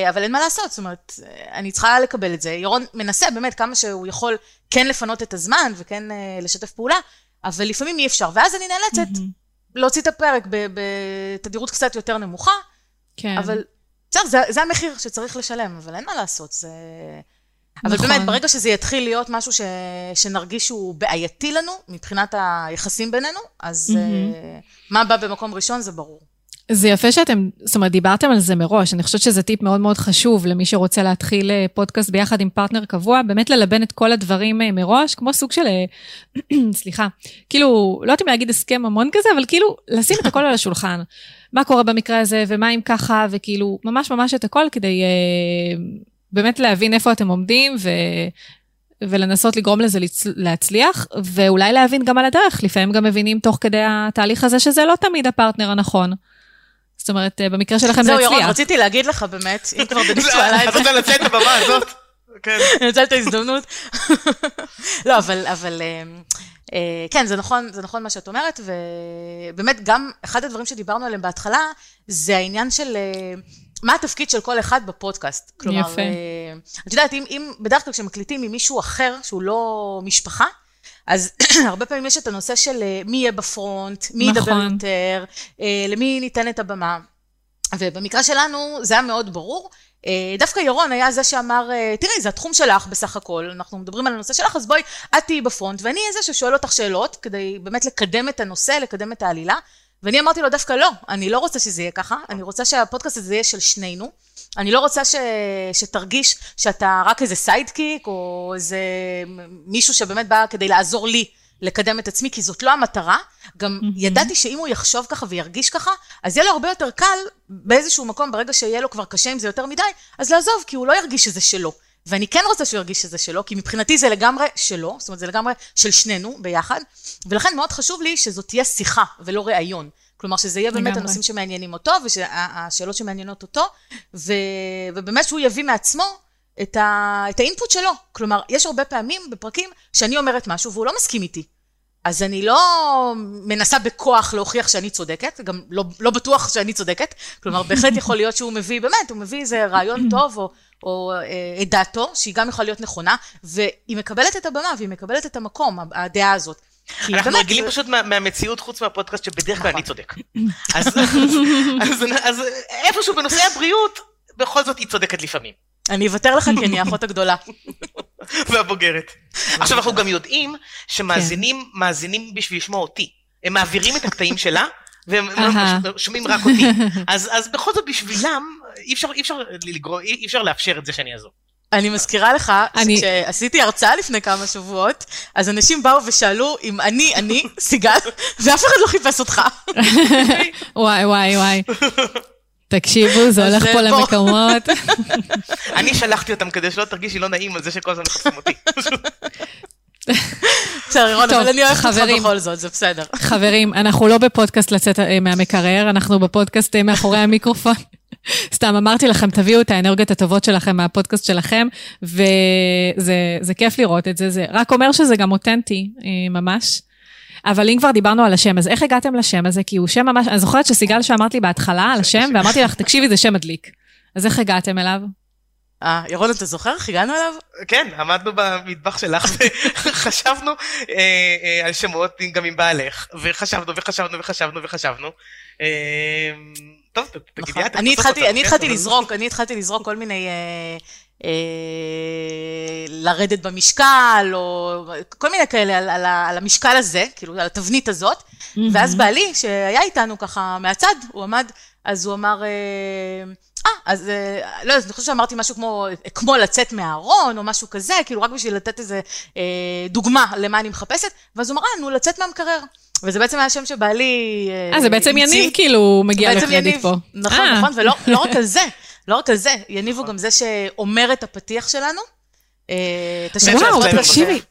אבל אין מה לעשות, זאת אומרת, אני צריכה לקבל את זה, ירון מנסה באמת כמה שהוא יכול כן לפנות את הזמן, וכן לשתף פעולה, אבל לפעמים אי אפשר, ואז אני נאלצת להוציא את הפרק בתדירות קצת יותר נמוכה, אבל זה המחיר שצריך לשלם, אבל אין מה לעשות, זה... אבל באמת, ברגע שזה יתחיל להיות משהו שנרגיש שהוא בעייתי לנו, מבחינת היחסים בינינו, אז מה בא במקום ראשון זה ברור. זה יפה שאתם, זאת אומרת, דיברתם על זה מראש, אני חושבת שזה טיפ מאוד מאוד חשוב למי שרוצה להתחיל פודקאסט ביחד עם פרטנר קבוע, באמת ללבן את כל הדברים מראש, כמו סוג של, סליחה, כאילו, לא יודעת אם להגיד הסכם המון כזה, אבל כאילו, לשים את הכל על השולחן, מה קורה במקרה הזה, ומה אם ככה, וכאילו, ממש ממש את הכל, כדי באמת להבין איפה אתם עומדים, ו... ולנסות לגרום לזה להצליח, ואולי להבין גם על הדרך, לפעמים גם מבינים תוך כדי התהליך הזה, שזה לא תמיד הפרטנר הנכון. זאת אומרת, במקרה שלכם זה הצליח. זהו, ירון, רציתי להגיד לך באמת, אם כבר דנית עליי. את רוצה לצאת לבמה הזאת? כן. אני רוצה את ההזדמנות. לא, אבל... כן, זה נכון, זה נכון מה שאת אומרת, ובאמת גם אחד הדברים שדיברנו עליהם בהתחלה, זה העניין של... מה התפקיד של כל אחד בפודקאסט? כלומר, את יודעת, אם בדרך כלל כשמקליטים עם מישהו אחר, שהוא לא משפחה, אז הרבה פעמים יש את הנושא של מי יהיה בפרונט, מי ידבר יותר, למי ניתן את הבמה. ובמקרה שלנו זה היה מאוד ברור. דווקא ירון היה זה שאמר, תראי, זה התחום שלך בסך הכל, אנחנו מדברים על הנושא שלך, אז בואי, את תהיי בפרונט, ואני אהיה זה ששואל אותך שאלות, כדי באמת לקדם את הנושא, לקדם את העלילה. ואני אמרתי לו דווקא לא, אני לא רוצה שזה יהיה ככה, אני רוצה שהפודקאסט הזה יהיה של שנינו, אני לא רוצה ש... שתרגיש שאתה רק איזה סיידקיק, או איזה מישהו שבאמת בא כדי לעזור לי לקדם את עצמי, כי זאת לא המטרה, גם mm-hmm. ידעתי שאם הוא יחשוב ככה וירגיש ככה, אז יהיה לו הרבה יותר קל באיזשהו מקום, ברגע שיהיה לו כבר קשה עם זה יותר מדי, אז לעזוב, כי הוא לא ירגיש שזה שלו. ואני כן רוצה שהוא ירגיש שזה שלו, כי מבחינתי זה לגמרי שלו, זאת אומרת, זה לגמרי של שנינו ביחד, ולכן מאוד חשוב לי שזאת תהיה שיחה ולא ראיון, כלומר שזה יהיה באמת הנושאים שמעניינים אותו, והשאלות שמעניינות אותו, ובאמת שהוא יביא מעצמו את האינפוט שלו, כלומר, יש הרבה פעמים בפרקים שאני אומרת משהו והוא לא מסכים איתי, אז אני לא מנסה בכוח להוכיח שאני צודקת, גם לא, לא בטוח שאני צודקת, כלומר, בהחלט יכול להיות שהוא מביא, באמת, הוא מביא איזה רעיון טוב, או, או אה, דעתו, שהיא גם יכולה להיות נכונה, והיא מקבלת את הבמה, והיא מקבלת את המקום, הדעה הזאת. אנחנו רגילים פשוט מהמציאות חוץ מהפודקאסט, שבדרך כלל אני צודק. אז איפשהו בנושא הבריאות, בכל זאת היא צודקת לפעמים. אני אוותר לך כי אני האחות הגדולה. והבוגרת. עכשיו אנחנו גם יודעים שמאזינים, מאזינים בשביל לשמוע אותי. הם מעבירים את הקטעים שלה, והם שומעים רק אותי. אז בכל זאת בשבילם, אי אפשר לאפשר את זה שאני אעזור. אני מזכירה לך, כשעשיתי הרצאה לפני כמה שבועות, אז אנשים באו ושאלו אם אני, אני, סיגל, ואף אחד לא חיפש אותך. וואי, וואי, וואי. תקשיבו, זה הולך פה למקומות. אני שלחתי אותם כדי שלא תרגישי לא נעים על זה שכל הזמן מחפשים אותי. בסדר, ירון, אבל אני אוהבת אותך בכל זאת, זה בסדר. חברים, אנחנו לא בפודקאסט לצאת מהמקרר, אנחנו בפודקאסט מאחורי המיקרופון. סתם, אמרתי לכם, תביאו את האנרגיות הטובות שלכם מהפודקאסט שלכם, וזה כיף לראות את זה, זה רק אומר שזה גם אותנטי, ממש. אבל אם כבר דיברנו על השם, אז איך הגעתם לשם הזה? כי הוא שם ממש, אני זוכרת שסיגל שאמרת לי בהתחלה על השם, ואמרתי לך, תקשיבי, זה שם מדליק. אז איך הגעתם אליו? אה, ירון, אתה זוכר? הגענו אליו? כן, עמדנו במטבח שלך, וחשבנו על שמות גם עם בעלך, וחשבנו, וחשבנו, וחשבנו, וחשבנו. טוב, בגדיה אתה... אני התחלתי לזרוק, אני התחלתי לזרוק כל מיני... לרדת במשקל, או כל מיני כאלה על, על, על המשקל הזה, כאילו על התבנית הזאת, mm-hmm. ואז בעלי שהיה איתנו ככה מהצד, הוא עמד, אז הוא אמר, אה, אז לא, אני חושב שאמרתי משהו כמו, כמו לצאת מהארון, או משהו כזה, כאילו רק בשביל לתת איזה אה, דוגמה למה אני מחפשת, ואז הוא אמר, אה, נו, לצאת מהמקרר. וזה בעצם היה שם שבעלי... אה, זה בעצם יניב, כאילו, מגיע לקרדיט פה. נכון, נכון, ולא רק על זה. לא רק על זה, יניב הוא גם זה שאומר את הפתיח שלנו. וואו, תקשיבי,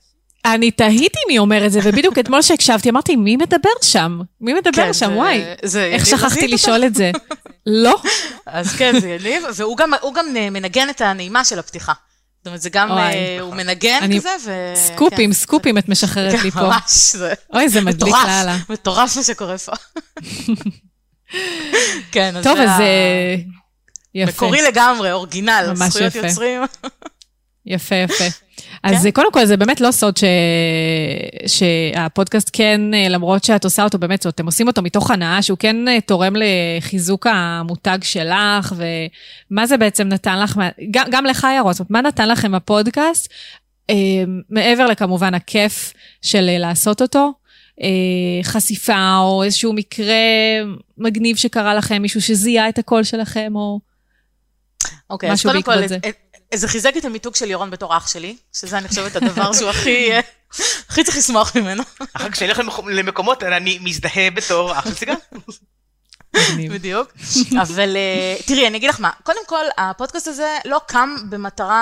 אני תהיתי מי אומר את זה, ובדיוק אתמול שהקשבתי, אמרתי, מי מדבר שם? מי מדבר שם? וואי, איך שכחתי לשאול את זה? לא. אז כן, זה יניב, והוא גם מנגן את הנעימה של הפתיחה. זאת אומרת, זה גם, הוא מנגן כזה, ו... סקופים, סקופים את משחררת לי פה. ממש, זה... אוי, זה מדליק להלה. מטורף מה שקורה פה. כן, אז... טוב, אז... יפה. מקורי לגמרי, אורגינל, זכויות יפה. יוצרים. יפה, יפה. אז כן? קודם כל, זה באמת לא סוד ש... שהפודקאסט כן, למרות שאת עושה אותו, באמת, אתם עושים אותו מתוך הנאה, שהוא כן תורם לחיזוק המותג שלך, ומה זה בעצם נתן לך, גם, גם לך ירון, מה נתן לכם הפודקאסט, מעבר לכמובן הכיף של לעשות אותו, חשיפה או איזשהו מקרה מגניב שקרה לכם, מישהו שזיהה את הקול שלכם, או... אוקיי, אז קודם כל, זה חיזק את המיתוג של ירון בתור אח שלי, שזה אני חושבת הדבר שהוא הכי, הכי צריך לשמוח ממנו. אחר כך כשאני הולך למקומות, אני מזדהה בתור אח של סיגל. בדיוק. אבל תראי, אני אגיד לך מה, קודם כל, הפודקאסט הזה לא קם במטרה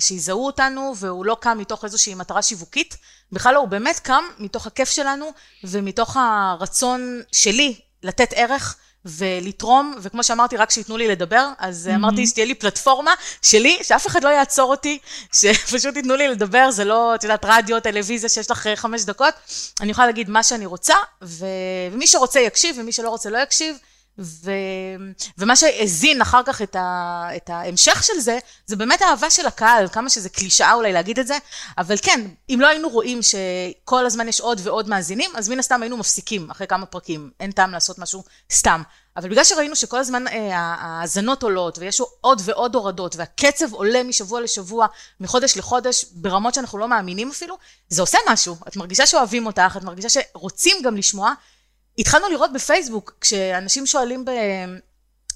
שיזהו אותנו, והוא לא קם מתוך איזושהי מטרה שיווקית, בכלל לא, הוא באמת קם מתוך הכיף שלנו, ומתוך הרצון שלי לתת ערך, ולתרום, וכמו שאמרתי, רק שיתנו לי לדבר, אז mm-hmm. אמרתי, שתהיה לי פלטפורמה שלי, שאף אחד לא יעצור אותי, שפשוט יתנו לי לדבר, זה לא, את יודעת, רדיו, טלוויזיה, שיש לך חמש דקות, אני יכולה להגיד מה שאני רוצה, ו... ומי שרוצה יקשיב, ומי שלא רוצה לא יקשיב, ו... ומה שהזין אחר כך את, ה... את ההמשך של זה, זה באמת האהבה של הקהל, כמה שזה קלישאה אולי להגיד את זה, אבל כן, אם לא היינו רואים שכל הזמן יש עוד ועוד מאזינים, אז מן הסתם היינו מפסיקים אחרי כמה פרקים, אין טעם לעשות משהו סתם. אבל בגלל שראינו שכל הזמן ההאזנות עולות, ויש עוד ועוד הורדות, והקצב עולה משבוע לשבוע, מחודש לחודש, ברמות שאנחנו לא מאמינים אפילו, זה עושה משהו, את מרגישה שאוהבים אותך, את מרגישה שרוצים גם לשמוע, התחלנו לראות בפייסבוק, כשאנשים שואלים ב...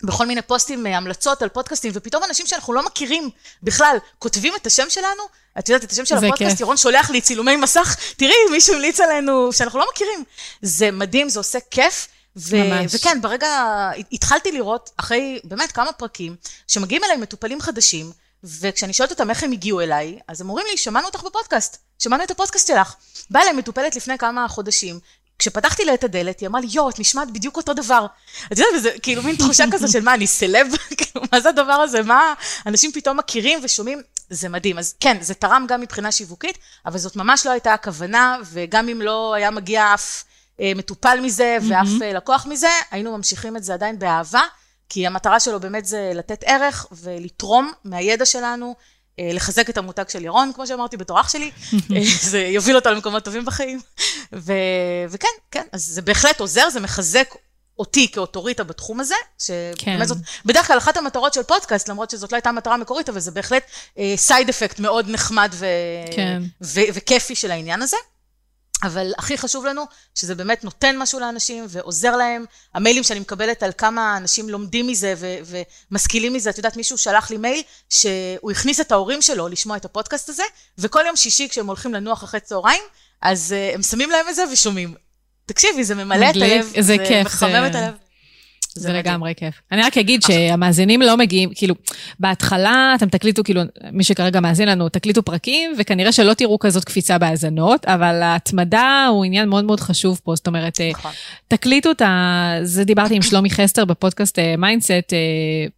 בכל מיני פוסטים, המלצות על פודקאסטים, ופתאום אנשים שאנחנו לא מכירים בכלל, כותבים את השם שלנו, את יודעת, את השם של הפודקאסט, כיף. ירון שולח לי צילומי מסך, תראי, מישהו מליץ עלינו, שאנחנו לא מכירים. זה מדהים, זה עושה כיף, ו... וכן, ברגע, התחלתי לראות, אחרי באמת כמה פרקים, שמגיעים אליי מטופלים חדשים, וכשאני שואלת אותם איך הם הגיעו אליי, אז הם אומרים לי, שמענו אותך בפודקאסט, שמענו את הפודקאסט שלך. באה אליי מטופלת לפני כמה חודשים, כשפתחתי לה את הדלת, היא אמרה לי, יו, את נשמעת בדיוק אותו דבר. את יודעת, וזה כאילו מין תחושה כזו של מה, אני סלב? כאילו, מה זה הדבר הזה? מה אנשים פתאום מכירים ושומעים? זה מדהים. אז כן, זה תרם גם מבחינה שיווקית, אבל זאת ממש לא הייתה הכוונה, וגם אם לא היה מגיע אף אה, מטופל מזה, ואף אה, לקוח מזה, היינו ממשיכים את זה עדיין באהבה, כי המטרה שלו באמת זה לתת ערך, ולתרום מהידע שלנו, לחזק את המותג של ירון, כמו שאמרתי, בתור אח שלי, זה יוביל אותה למקומות טובים בחיים, ו... וכן, כן, אז זה בהחלט עוזר, זה מחזק אותי כאוטוריטה בתחום הזה, שבאמת זאת, בדרך כלל אחת המטרות של פודקאסט, למרות שזאת לא הייתה מטרה מקורית, אבל זה בהחלט סייד אפקט מאוד נחמד ו... כן. ו... וכיפי של העניין הזה, אבל הכי חשוב לנו, שזה באמת נותן משהו לאנשים, ועוזר להם, המיילים שאני מקבלת על כמה אנשים לומדים מזה, ו- ומשכילים מזה, את יודעת, מישהו שלח לי מייל, שהוא הכניס את ההורים שלו, לשמוע את הפודקאסט הזה, וכל יום שישי, כשהם הולכים לנוח אחרי צהריים, אז uh, הם שמים להם את זה, ושומעים. תקשיבי, זה ממלא מדליק, את הלב, זה, זה כיף, מחמם זה... את הלב. זה, זה לגמרי כיף. אני רק אגיד שהמאזינים לא מגיעים, כאילו, בהתחלה אתם תקליטו, כאילו, מי שכרגע מאזין לנו, תקליטו פרקים, וכנראה שלא תראו כזאת קפיצה בהאזנות, אבל ההתמדה הוא עניין מאוד מאוד חשוב פה, זאת אומרת, תקליטו את ה... זה דיברתי עם שלומי חסטר בפודקאסט מיינסט,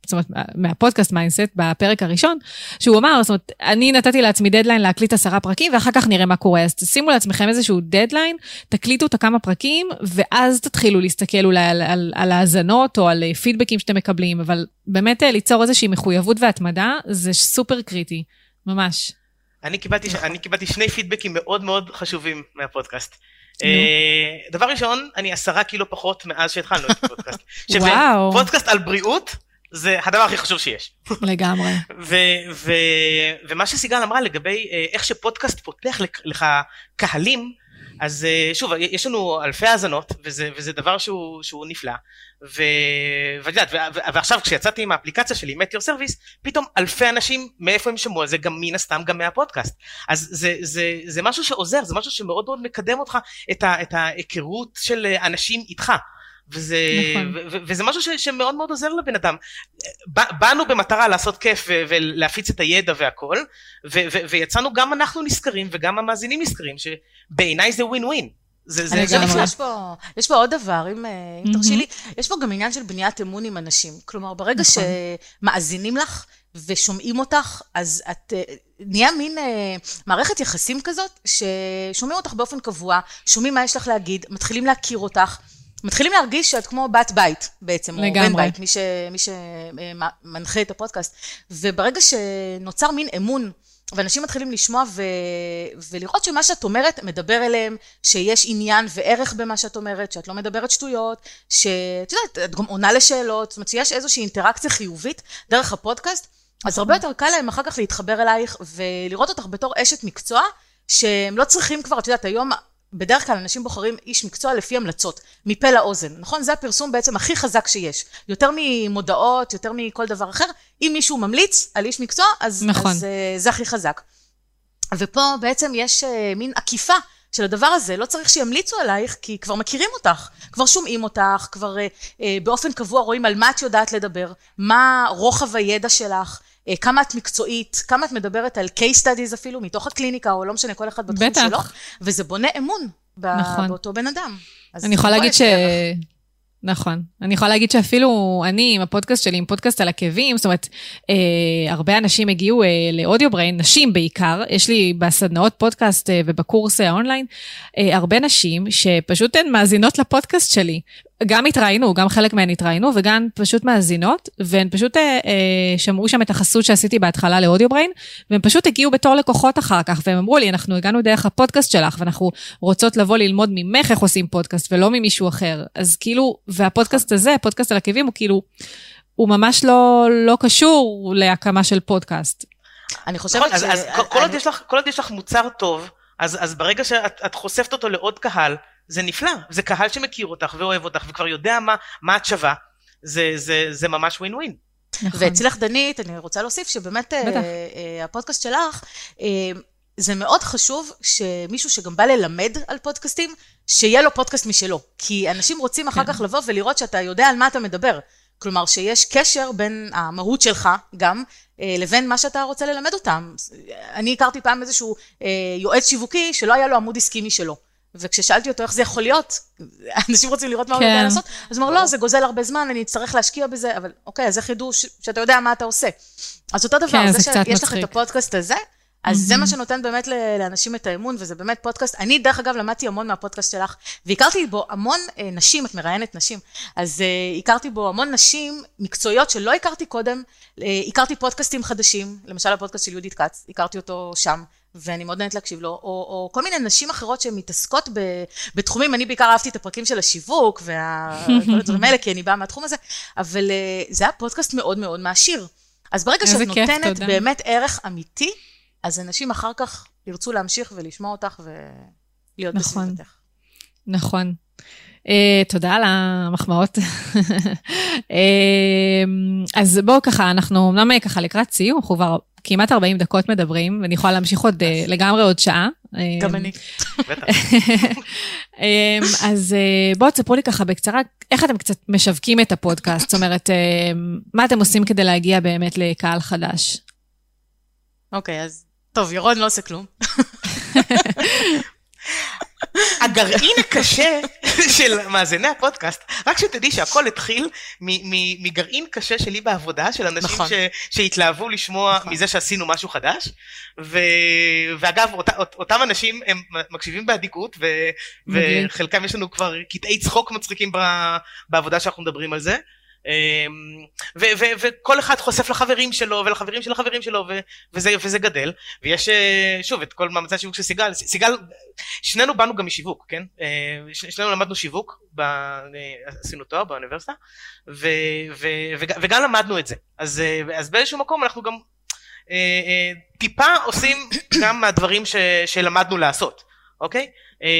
זאת אומרת, מהפודקאסט מיינסט, בפרק הראשון, שהוא אמר, זאת אומרת, אני נתתי לעצמי דדליין להקליט עשרה פרקים, ואחר כך נראה מה קורה. אז תשימו לעצמכם איזשהו דדליין, תקליטו את כמה פרקים, ואז תתחילו להסתכל אולי על, על, על ההאזנות, או על פידבקים שאתם מקבלים, אבל באמת ליצור איזושהי מחויבות והתמדה, זה סופר קריטי, ממש. אני קיבלתי, אני קיבלתי שני פידבקים מאוד מאוד חשובים מהפודקאסט. דבר ראשון, אני עשרה קילו פחות מאז שהתחלנו את הפודקאסט. פודקאסט על בריאות, זה הדבר הכי חשוב שיש. לגמרי. ומה שסיגל אמרה לגבי איך שפודקאסט פותח לך קהלים, אז שוב, יש לנו אלפי האזנות, וזה דבר שהוא נפלא, ועכשיו כשיצאתי עם האפליקציה שלי, Met Your Service, פתאום אלפי אנשים, מאיפה הם שמעו, זה גם מן הסתם, גם מהפודקאסט, אז זה משהו שעוזר, זה משהו שמאוד מאוד מקדם אותך, את ההיכרות של אנשים איתך, וזה, נכון. ו- ו- וזה משהו ש- שמאוד מאוד עוזר לבן אדם. ב- באנו במטרה לעשות כיף ו- ולהפיץ את הידע והכל, ו- ו- ויצאנו גם אנחנו נזכרים וגם המאזינים נזכרים, שבעיניי זה ווין ווין. זה, זה, זה נכון. יש פה, יש פה עוד דבר, אם, אם mm-hmm. תרשי לי, יש פה גם עניין של בניית אמון עם אנשים. כלומר, ברגע נכון. שמאזינים לך ושומעים אותך, אז את... נהיה מין אה, מערכת יחסים כזאת, ששומעים אותך באופן קבוע, שומעים מה יש לך להגיד, מתחילים להכיר אותך, מתחילים להרגיש שאת כמו בת בית בעצם, או בן בית, מי ש, מי שמנחה את הפודקאסט. וברגע שנוצר מין אמון, ואנשים מתחילים לשמוע ו, ולראות שמה שאת אומרת מדבר אליהם, שיש עניין וערך במה שאת אומרת, שאת לא מדברת שטויות, שאת יודעת, את גם עונה לשאלות, זאת אומרת שיש איזושהי אינטראקציה חיובית דרך הפודקאסט, אז הרבה יותר קל להם אחר כך להתחבר אלייך, ולראות אותך בתור אשת מקצוע, שהם לא צריכים כבר, את יודעת, היום... בדרך כלל אנשים בוחרים איש מקצוע לפי המלצות, מפה לאוזן, נכון? זה הפרסום בעצם הכי חזק שיש, יותר ממודעות, יותר מכל דבר אחר, אם מישהו ממליץ על איש מקצוע, אז, נכון. אז זה הכי חזק. ופה בעצם יש מין עקיפה של הדבר הזה, לא צריך שימליצו עלייך, כי כבר מכירים אותך, כבר שומעים אותך, כבר באופן קבוע רואים על מה את יודעת לדבר, מה רוחב הידע שלך, כמה את מקצועית, כמה את מדברת על case studies אפילו, מתוך הקליניקה, או לא משנה, כל אחד בתחום שלו, וזה בונה אמון באותו בן אדם. אני יכולה להגיד ש... נכון. אני יכולה להגיד שאפילו אני, עם הפודקאסט שלי, עם פודקאסט על עקבים, זאת אומרת, אה, הרבה אנשים הגיעו אה, לאודיובריין, נשים בעיקר, יש לי בסדנאות פודקאסט אה, ובקורס האונליין, אה, הרבה נשים שפשוט הן מאזינות לפודקאסט שלי, גם התראינו, גם חלק מהן התראינו, וגם פשוט מאזינות, והן פשוט אה, אה, שמעו שם את החסות שעשיתי בהתחלה לאודיובריין, והן פשוט הגיעו בתור לקוחות אחר כך, והם אמרו לי, אנחנו הגענו דרך הפודקאסט שלך, ואנחנו רוצות לבוא ללמוד ממך איך עושים פודקאסט, ולא ממישהו אחר. אז כאילו, והפודקאסט הזה, הפודקאסט על עקבים, הוא כאילו, הוא ממש לא, לא קשור להקמה של פודקאסט. אני חושבת ש... אז כל עוד יש לך מוצר טוב, אז ברגע שאת חושפת אותו לעוד קהל, זה נפלא, זה קהל שמכיר אותך ואוהב אותך, וכבר יודע מה, מה את שווה, זה, זה, זה ממש ווין ווין. נכון. ואצלך דנית, אני רוצה להוסיף שבאמת uh, uh, הפודקאסט שלך, uh, זה מאוד חשוב שמישהו שגם בא ללמד על פודקאסטים, שיהיה לו פודקאסט משלו, כי אנשים רוצים אחר כן. כך לבוא ולראות שאתה יודע על מה אתה מדבר, כלומר שיש קשר בין המהות שלך גם, לבין מה שאתה רוצה ללמד אותם. אני הכרתי פעם איזשהו uh, יועץ שיווקי שלא היה לו עמוד עסקי משלו, וכששאלתי אותו איך זה יכול להיות, אנשים רוצים לראות מה הוא יודע לעשות, אז אמר, לא, זה גוזל הרבה זמן, אני אצטרך להשקיע בזה, אבל אוקיי, אז איך ידעו שאתה יודע מה אתה עושה? אז אותו דבר, זה שיש לך את הפודקאסט הזה, אז זה מה שנותן באמת לאנשים את האמון, וזה באמת פודקאסט, אני דרך אגב למדתי המון מהפודקאסט שלך, והכרתי בו המון נשים, את מראיינת נשים, אז הכרתי בו המון נשים מקצועיות שלא הכרתי קודם, הכרתי פודקאסטים חדשים, למשל הפודקאסט של יהודית קאץ, הכרתי אותו שם, ואני מאוד נהנית להקשיב לו, או, או כל מיני נשים אחרות שמתעסקות ב, בתחומים, אני בעיקר אהבתי את הפרקים של השיווק, וכל הדברים האלה, כי אני באה מהתחום הזה, אבל זה היה פודקאסט מאוד מאוד מעשיר. אז ברגע שאת נותנת באמת ערך אמיתי, אז אנשים אחר כך ירצו להמשיך ולשמוע אותך, ולהיות בסביבתך. נכון. תודה על המחמאות. אז בואו ככה, אנחנו אמנם ככה לקראת סיום, אנחנו כבר כמעט ארבעים דקות מדברים, ואני יכולה להמשיך עוד לגמרי עוד שעה. גם אני. אז בואו תספרו לי ככה בקצרה, איך אתם קצת משווקים את הפודקאסט? זאת אומרת, מה אתם עושים כדי להגיע באמת לקהל חדש? אוקיי, אז טוב, ירון לא עושה כלום. הגרעין הקשה של מאזיני הפודקאסט, רק שתדעי שהכל התחיל מגרעין קשה שלי בעבודה, של אנשים שהתלהבו לשמוע מזה שעשינו משהו חדש, ואגב, אותם אנשים הם מקשיבים באדיקות, וחלקם יש לנו כבר קטעי צחוק מצחיקים בעבודה שאנחנו מדברים על זה, וכל אחד חושף לחברים שלו ולחברים של החברים שלו, וזה גדל. ויש שוב את כל מאמצי השיווק של סיגל. סיגל, שנינו באנו גם משיווק, כן? שנינו למדנו שיווק, עשינו תואר באוניברסיטה, וגם למדנו את זה. אז באיזשהו מקום אנחנו גם טיפה עושים גם מהדברים שלמדנו לעשות, אוקיי?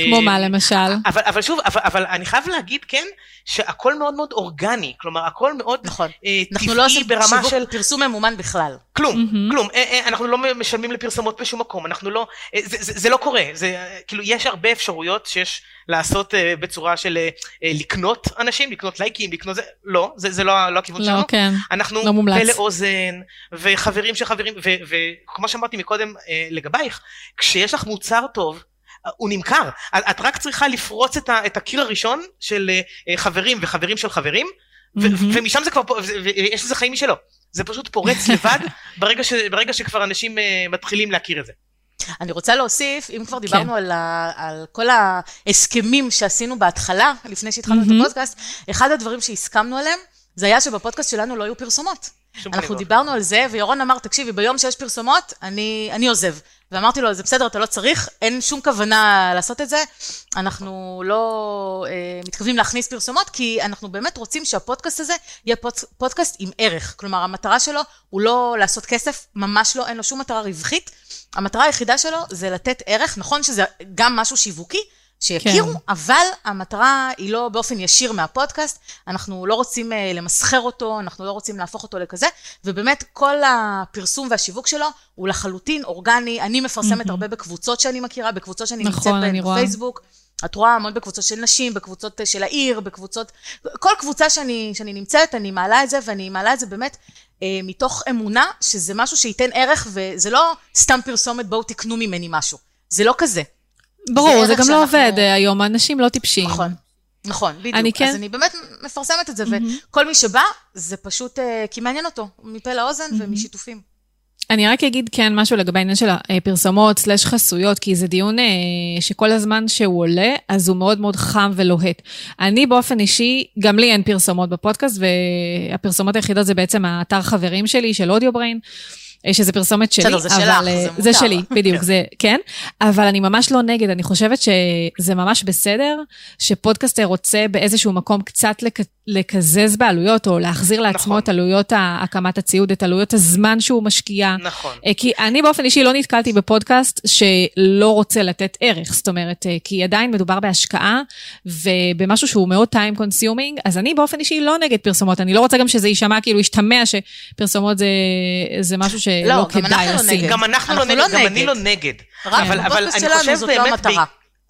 כמו מה למשל? אבל, אבל שוב, אבל, אבל אני חייב להגיד כן, שהכל מאוד מאוד אורגני, כלומר הכל מאוד נכון. אה, טבעי לא ברמה שיווק, של... פרסום ממומן בכלל. כלום, mm-hmm. כלום, אה, אה, אנחנו לא משלמים לפרסומות בשום מקום, אנחנו לא, אה, זה, זה, זה לא קורה, זה, כאילו יש הרבה אפשרויות שיש לעשות אה, בצורה של אה, לקנות אנשים, לקנות לייקים, לקנות זה, לא, זה, זה לא, לא הכיוון לא, שלנו. כן. אנחנו לא מומלץ. פלא אוזן וחברים שחברים, וכמו שאמרתי מקודם אה, לגבייך, כשיש לך מוצר טוב, הוא נמכר. את רק צריכה לפרוץ את, ה, את הקיר הראשון של חברים וחברים של חברים, ו, mm-hmm. ומשם זה כבר, יש לזה חיים משלו. זה פשוט פורץ לבד, ברגע, ש, ברגע שכבר אנשים מתחילים להכיר את זה. אני רוצה להוסיף, אם כבר דיברנו על, על כל ההסכמים שעשינו בהתחלה, לפני שהתחלנו mm-hmm. את הפודקאסט, אחד הדברים שהסכמנו עליהם, זה היה שבפודקאסט שלנו לא היו פרסומות. אנחנו דיברנו על זה, וירון אמר, תקשיבי, ביום שיש פרסומות, אני, אני עוזב. ואמרתי לו, זה בסדר, אתה לא צריך, אין שום כוונה לעשות את זה, אנחנו לא אה, מתכוונים להכניס פרסומות, כי אנחנו באמת רוצים שהפודקאסט הזה יהיה פודק, פודקאסט עם ערך, כלומר המטרה שלו הוא לא לעשות כסף, ממש לא, אין לו שום מטרה רווחית, המטרה היחידה שלו זה לתת ערך, נכון שזה גם משהו שיווקי, שיכירו, כן. אבל המטרה היא לא באופן ישיר מהפודקאסט, אנחנו לא רוצים למסחר אותו, אנחנו לא רוצים להפוך אותו לכזה, ובאמת כל הפרסום והשיווק שלו הוא לחלוטין אורגני, אני מפרסמת mm-hmm. הרבה בקבוצות שאני מכירה, בקבוצות שאני נכון, נמצאת בהן בפייסבוק, את רואה המון בקבוצות של נשים, בקבוצות של העיר, בקבוצות, כל קבוצה שאני, שאני נמצאת, אני מעלה את זה, ואני מעלה את זה באמת אה, מתוך אמונה, שזה משהו שייתן ערך, וזה לא סתם פרסומת, בואו תקנו ממני משהו, זה לא כזה. ברור, זה גם לא עובד היום, אנשים לא טיפשים. נכון, נכון, בדיוק. אז אני באמת מפרסמת את זה, וכל מי שבא, זה פשוט, כי מעניין אותו, מפה לאוזן ומשיתופים. אני רק אגיד כן משהו לגבי העניין של הפרסומות, סלש חסויות, כי זה דיון שכל הזמן שהוא עולה, אז הוא מאוד מאוד חם ולוהט. אני באופן אישי, גם לי אין פרסומות בפודקאסט, והפרסומות היחידות זה בעצם האתר חברים שלי, של אודיובריין, שזה פרסומת שלי, אבל זה שלי, בדיוק, זה, כן, אבל אני ממש לא נגד, אני חושבת שזה ממש בסדר, שפודקאסטר רוצה באיזשהו מקום קצת לקזז בעלויות, או להחזיר לעצמו את עלויות הקמת הציוד, את עלויות הזמן שהוא משקיע, כי אני באופן אישי לא נתקלתי בפודקאסט שלא רוצה לתת ערך, זאת אומרת, כי עדיין מדובר בהשקעה, ובמשהו שהוא מאוד time consuming, אז אני באופן אישי לא נגד פרסומות, אני לא רוצה גם שזה יישמע, כאילו ישתמע שפרסומות זה, זה משהו ש... לא, גם אנחנו לא נגד. גם אנחנו לא נגד, גם אני לא נגד. אבל אני חושב באמת,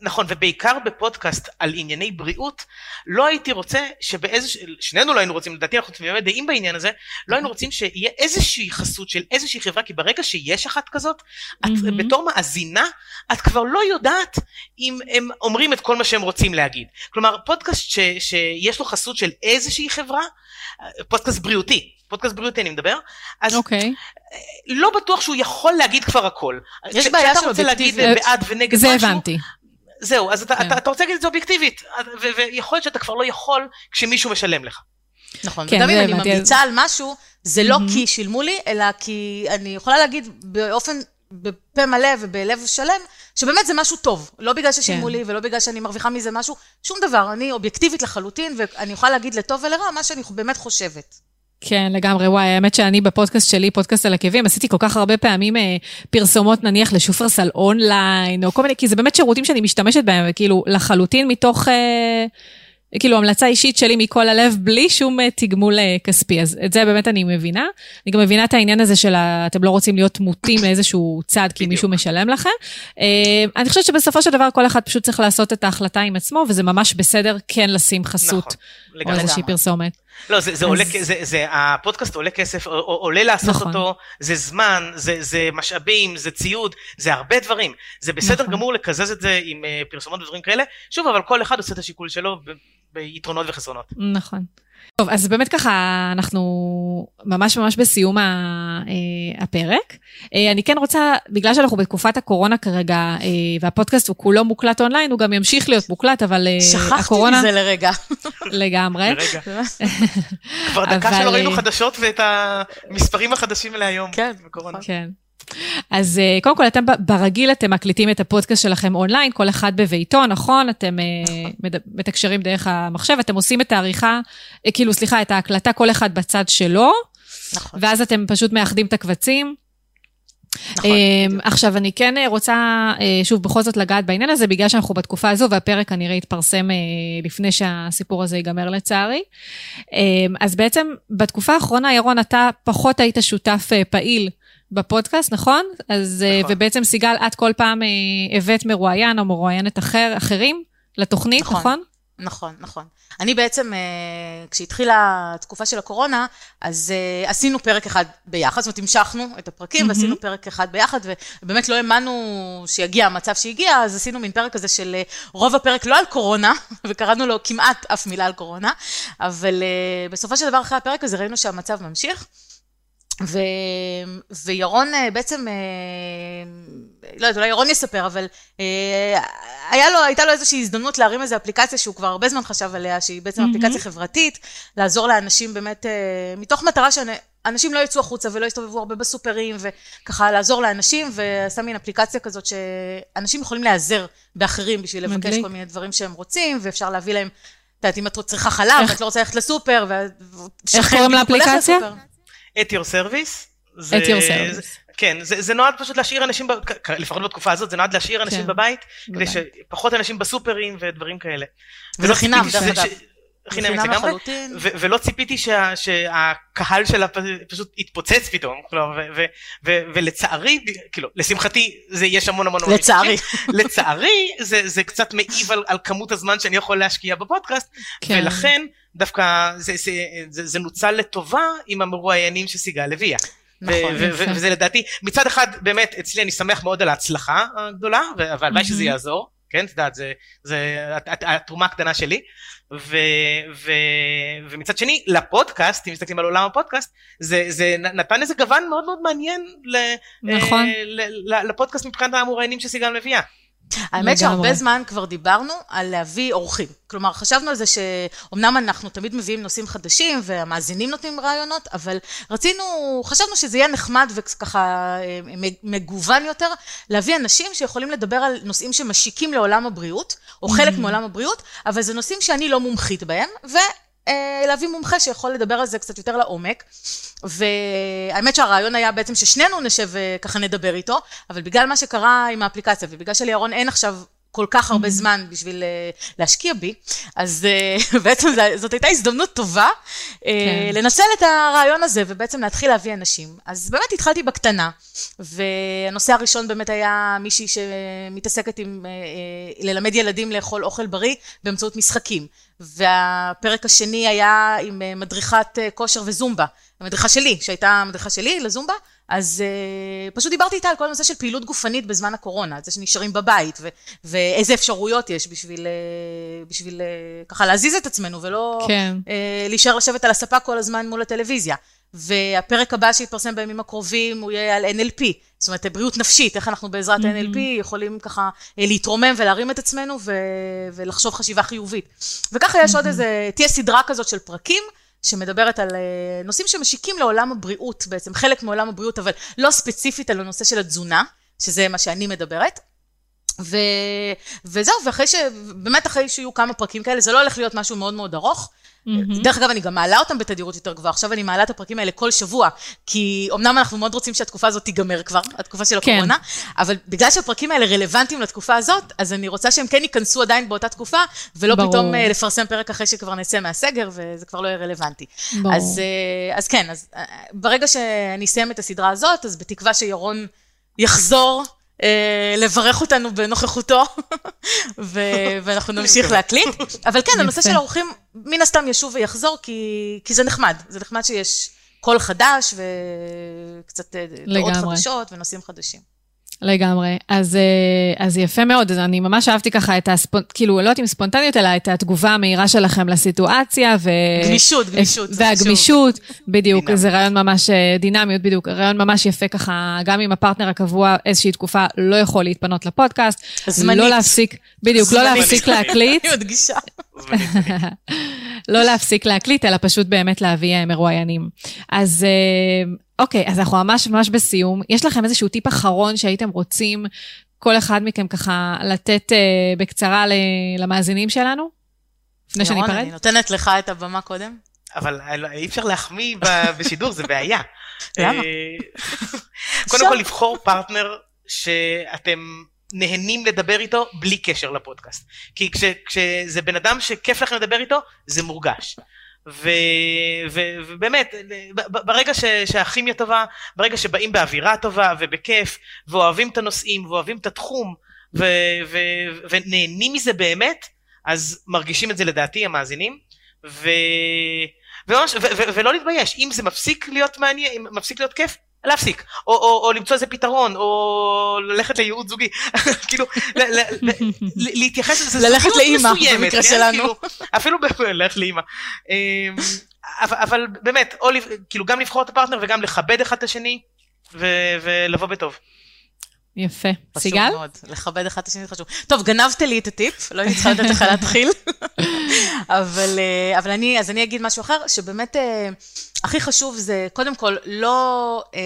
נכון, ובעיקר בפודקאסט על ענייני בריאות, לא הייתי רוצה שבאיזשהו, שנינו לא היינו רוצים, לדעתי אנחנו באמת דעים בעניין הזה, לא היינו רוצים שיהיה איזושהי חסות של איזושהי חברה, כי ברגע שיש אחת כזאת, בתור מאזינה, את כבר לא יודעת אם הם אומרים את כל מה שהם רוצים להגיד. כלומר, פודקאסט שיש לו חסות של איזושהי חברה, פודקאסט בריאותי, פודקאסט בריאותי אני מדבר, אז לא בטוח שהוא יכול להגיד כבר הכל. יש בעיה שאתה רוצה להגיד בעד ונגד משהו. זה הבנתי. זהו, אז אתה רוצה להגיד את זה אובייקטיבית, ויכול להיות שאתה כבר לא יכול כשמישהו משלם לך. נכון, גם אם אני ממליצה על משהו, זה לא כי שילמו לי, אלא כי אני יכולה להגיד באופן, בפה מלא ובלב שלם, שבאמת זה משהו טוב, לא בגלל ששילמו לי, ולא בגלל שאני מרוויחה מזה משהו, שום דבר, אני אובייקטיבית לחלוטין, ואני יכולה להגיד לטוב ולרע מה שאני באמת חושבת. כן, לגמרי, וואי, האמת שאני בפודקאסט שלי, פודקאסט על עקבים, עשיתי כל כך הרבה פעמים פרסומות נניח לשופרסל אונליין, או כל מיני, כי זה באמת שירותים שאני משתמשת בהם, וכאילו לחלוטין מתוך, כאילו המלצה אישית שלי מכל הלב, בלי שום תגמול כספי, אז את זה באמת אני מבינה, אני גם מבינה את העניין הזה של, אתם לא רוצים להיות מוטים לאיזשהו צד, כי מישהו משלם לכם, אני חושבת שבסופו של דבר, כל אחד פשוט צריך לעשות את ההחלטה עם עצמו, וזה ממש בסדר, כן לשים חסות, או איזושהי פרסומת. לא, זה, זה אז... עולה, זה, זה, הפודקאסט עולה כסף, עולה לעשות נכון. אותו, זה זמן, זה, זה משאבים, זה ציוד, זה הרבה דברים. זה בסדר נכון. גמור לקזז את זה עם פרסומות ודברים כאלה. שוב, אבל כל אחד עושה את השיקול שלו ב- ביתרונות וחסרונות. נכון. טוב, אז באמת ככה, אנחנו ממש ממש בסיום הפרק. אני כן רוצה, בגלל שאנחנו בתקופת הקורונה כרגע, והפודקאסט הוא כולו מוקלט אונליין, הוא גם ימשיך להיות מוקלט, אבל הקורונה... שכחתי מזה לרגע. לגמרי. לרגע. כבר דקה שלא ראינו חדשות, ואת המספרים החדשים להיום. כן, בקורונה. כן. אז קודם כל, אתם ברגיל, אתם מקליטים את הפודקאסט שלכם אונליין, כל אחד בביתו, נכון? אתם מתקשרים דרך המחשב, אתם עושים את העריכה, כאילו, סליחה, את ההקלטה, כל אחד בצד שלו, ואז אתם פשוט מאחדים את הקבצים. עכשיו, אני כן רוצה, שוב, בכל זאת לגעת בעניין הזה, בגלל שאנחנו בתקופה הזו, והפרק כנראה התפרסם לפני שהסיפור הזה ייגמר לצערי. אז בעצם, בתקופה האחרונה, ירון, אתה פחות היית שותף פעיל בפודקאסט, נכון? אז, נכון. ובעצם סיגל, את כל פעם הבאת מרואיין או מרואיינת אחר, אחרים לתוכנית, נכון? נכון, נכון. נכון. אני בעצם, כשהתחילה התקופה של הקורונה, אז עשינו פרק אחד ביחד, זאת אומרת, המשכנו את הפרקים, mm-hmm. ועשינו פרק אחד ביחד, ובאמת לא האמנו שיגיע המצב שהגיע, אז עשינו מין פרק הזה של רוב הפרק לא על קורונה, וקראנו לו כמעט אף מילה על קורונה, אבל בסופו של דבר אחרי הפרק הזה ראינו שהמצב ממשיך, ו... וירון בעצם, לא יודעת, אולי ירון יספר, אבל היה לו, הייתה לו איזושהי הזדמנות להרים איזו אפליקציה שהוא כבר הרבה זמן חשב עליה, שהיא בעצם mm-hmm. אפליקציה חברתית, לעזור לאנשים באמת, מתוך מטרה שאנשים לא יצאו החוצה ולא יסתובבו הרבה בסופרים, וככה לעזור לאנשים, ועשה מין אפליקציה כזאת שאנשים יכולים להיעזר באחרים בשביל לבקש מדליק. כל מיני דברים שהם רוצים, ואפשר להביא להם, אתה יודעת, אם את צריכה חלב, איך... את לא רוצה ללכת לסופר, איך קוראים לאפליקציה? את יור סרוויס. את יור סרוויס. כן, זה, זה נועד פשוט להשאיר אנשים, ב, לפחות בתקופה הזאת, זה נועד להשאיר אנשים כן, בבית, בבית, כדי שפחות אנשים בסופרים ודברים כאלה. וזה חינם, דרך אגב. חינם לחלוטין. ו- ולא ציפיתי שה- שהקהל שלה פשוט יתפוצץ פתאום, ו- ו- ו- ולצערי, כאילו, לשמחתי, זה יש המון המון... לצערי. לצערי, זה, זה קצת מעיב על, על כמות הזמן שאני יכול להשקיע בפודקאסט, כן. ולכן, דווקא זה, זה, זה, זה נוצל לטובה עם המרואיינים שסיגל הביאה. נכון, ו- נכון. ו- וזה לדעתי, מצד אחד, באמת, אצלי אני שמח מאוד על ההצלחה הגדולה, אבל mm-hmm. בי שזה יעזור, כן, אתה יודעת, זה, זה התרומה הקטנה שלי, ו- ו- ומצד שני, לפודקאסט, אם מסתכלים על עולם הפודקאסט, זה, זה נתן איזה גוון מאוד מאוד מעניין ל- נכון. ל- ל- לפודקאסט מבחינת המרואיינים שסיגל הביאה. האמת שהרבה זמן כבר דיברנו על להביא אורחים, כלומר חשבנו על זה שאומנם אנחנו תמיד מביאים נושאים חדשים והמאזינים נותנים רעיונות, אבל רצינו, חשבנו שזה יהיה נחמד וככה מגוון יותר, להביא אנשים שיכולים לדבר על נושאים שמשיקים לעולם הבריאות, או חלק מעולם הבריאות, אבל זה נושאים שאני לא מומחית בהם, ו... להביא מומחה שיכול לדבר על זה קצת יותר לעומק, והאמת שהרעיון היה בעצם ששנינו נשב וככה נדבר איתו, אבל בגלל מה שקרה עם האפליקציה, ובגלל שלירון אין עכשיו כל כך הרבה זמן בשביל להשקיע בי, אז בעצם זאת הייתה הזדמנות טובה לנצל את הרעיון הזה, ובעצם להתחיל להביא אנשים. אז באמת התחלתי בקטנה, והנושא הראשון באמת היה מישהי שמתעסקת עם ללמד ילדים לאכול אוכל בריא באמצעות משחקים, והפרק השני היה עם מדריכת כושר וזומבה, המדריכה שלי, שהייתה מדריכה שלי לזומבה, אז פשוט דיברתי איתה על כל הנושא של פעילות גופנית בזמן הקורונה, זה שנשארים בבית, ו- ואיזה אפשרויות יש בשביל, בשביל ככה להזיז את עצמנו, ולא כן. להישאר לשבת על הספה כל הזמן מול הטלוויזיה. והפרק הבא שהתפרסם בימים הקרובים הוא יהיה על אן אל פי, זאת אומרת בריאות נפשית, איך אנחנו בעזרת אן אל פי יכולים ככה להתרומם ולהרים את עצמנו ו- ולחשוב חשיבה חיובית. וככה יש עוד איזה, תהיה סדרה כזאת של פרקים, שמדברת על נושאים שמשיקים לעולם הבריאות בעצם, חלק מעולם הבריאות, אבל לא ספציפית על הנושא של התזונה, שזה מה שאני מדברת. ו... וזהו, ואחרי ש... באמת אחרי שיהיו כמה פרקים כאלה, זה לא הולך להיות משהו מאוד מאוד ארוך. Mm-hmm. דרך אגב, אני גם מעלה אותם בתדירות יותר גבוה. עכשיו אני מעלה את הפרקים האלה כל שבוע, כי אמנם אנחנו מאוד רוצים שהתקופה הזאת תיגמר כבר, התקופה של הקורונה, כן. אבל בגלל שהפרקים האלה רלוונטיים לתקופה הזאת, אז אני רוצה שהם כן ייכנסו עדיין באותה תקופה, ולא ברור. פתאום לפרסם פרק אחרי שכבר נצא מהסגר, וזה כבר לא יהיה רלוונטי. אז, אז כן, אז ברגע שאני אסיים את הסדרה הזאת, אז בתקווה שירון יחזור, לברך אותנו בנוכחותו, ואנחנו נמשיך להקליט, אבל כן, הנושא של האורחים מן הסתם ישוב ויחזור, כי זה נחמד, זה נחמד שיש קול חדש, וקצת דעות חדשות ונושאים חדשים. לגמרי. אז, אז יפה מאוד. אז אני ממש אהבתי ככה את הספונ... כאילו, לא עם ספונטניות, אלא את התגובה המהירה שלכם לסיטואציה ו... גמישות, גמישות. והגמישות, בדיוק. דינמיות. זה רעיון ממש, דינמיות, בדיוק. רעיון ממש יפה ככה, גם אם הפרטנר הקבוע, איזושהי תקופה לא יכול להתפנות לפודקאסט. זמנית. לא להפסיק, בדיוק, זמנית. לא להפסיק להקליט. אני מדגישה. לא להפסיק להקליט, אלא פשוט באמת להביא מרואיינים. אז... אוקיי, אז אנחנו ממש ממש בסיום. יש לכם איזשהו טיפ אחרון שהייתם רוצים, כל אחד מכם ככה, לתת בקצרה למאזינים שלנו? לפני שאני אפרד? אני נותנת לך את הבמה קודם. אבל אי אפשר להחמיא בשידור, זה בעיה. למה? קודם כל לבחור פרטנר שאתם נהנים לדבר איתו בלי קשר לפודקאסט. כי כשזה בן אדם שכיף לכם לדבר איתו, זה מורגש. ובאמת, ברגע שהכימיה טובה, ברגע שבאים באווירה טובה ובכיף, ואוהבים את הנושאים, ואוהבים את התחום, ונהנים מזה באמת, אז מרגישים את זה לדעתי המאזינים, ולא להתבייש, אם זה מפסיק להיות מעניין, מפסיק להיות כיף, להפסיק, או למצוא איזה פתרון, או ללכת לייעוד זוגי, כאילו, להתייחס לזה, ללכת לאימא, במקרה שלנו, אפילו ללכת לאימא, אבל באמת, כאילו גם לבחור את הפרטנר, וגם לכבד אחד את השני, ולבוא בטוב. יפה. סיגל? לכבד אחד את השני, חשוב. טוב, גנבת לי את הטיפ, לא הייתי צריכה לתת לך להתחיל, אבל אני, אז אני אגיד משהו אחר, שבאמת, הכי חשוב זה, קודם כל, לא אה,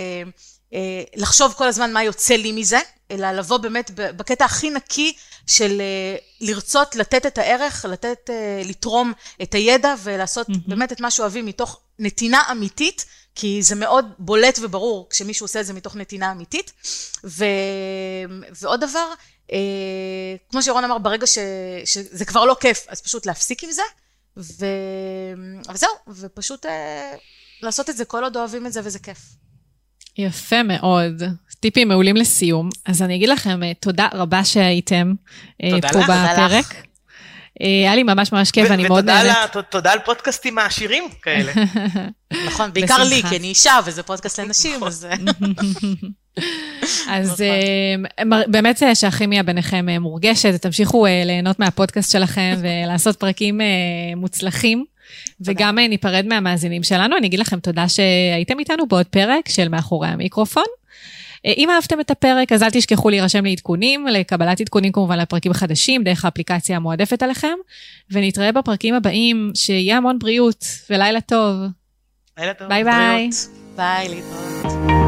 אה, לחשוב כל הזמן מה יוצא לי מזה, אלא לבוא באמת בקטע הכי נקי של אה, לרצות לתת את הערך, לתת, אה, לתרום את הידע ולעשות mm-hmm. באמת את מה שאוהבים מתוך נתינה אמיתית, כי זה מאוד בולט וברור כשמישהו עושה את זה מתוך נתינה אמיתית. ו, ועוד דבר, אה, כמו שירון אמר, ברגע ש, שזה כבר לא כיף, אז פשוט להפסיק עם זה, ו... אבל זהו, ופשוט אה, לעשות את זה, כל עוד אוהבים את זה, וזה כיף. יפה מאוד. טיפים מעולים לסיום. אז אני אגיד לכם, תודה רבה שהייתם תודה פה לך, בפרק. תודה לך. היה לי ממש ממש כיף, ו- אני מאוד נהנית. ותודה על פודקאסטים העשירים כאלה. נכון, בעיקר לי, כי אני אישה, וזה פודקאסט לנשים, אז... אז באמת שהכימיה ביניכם מורגשת, תמשיכו ליהנות מהפודקאסט שלכם, ולעשות פרקים מוצלחים, וגם ניפרד מהמאזינים שלנו. אני אגיד לכם תודה שהייתם איתנו בעוד פרק של מאחורי המיקרופון. אם אהבתם את הפרק, אז אל תשכחו להירשם לעדכונים, לקבלת עדכונים כמובן לפרקים חדשים, דרך האפליקציה המועדפת עליכם, ונתראה בפרקים הבאים, שיהיה המון בריאות, ולילה טוב. לילה טוב. ביי ביי. ביי, להתראות.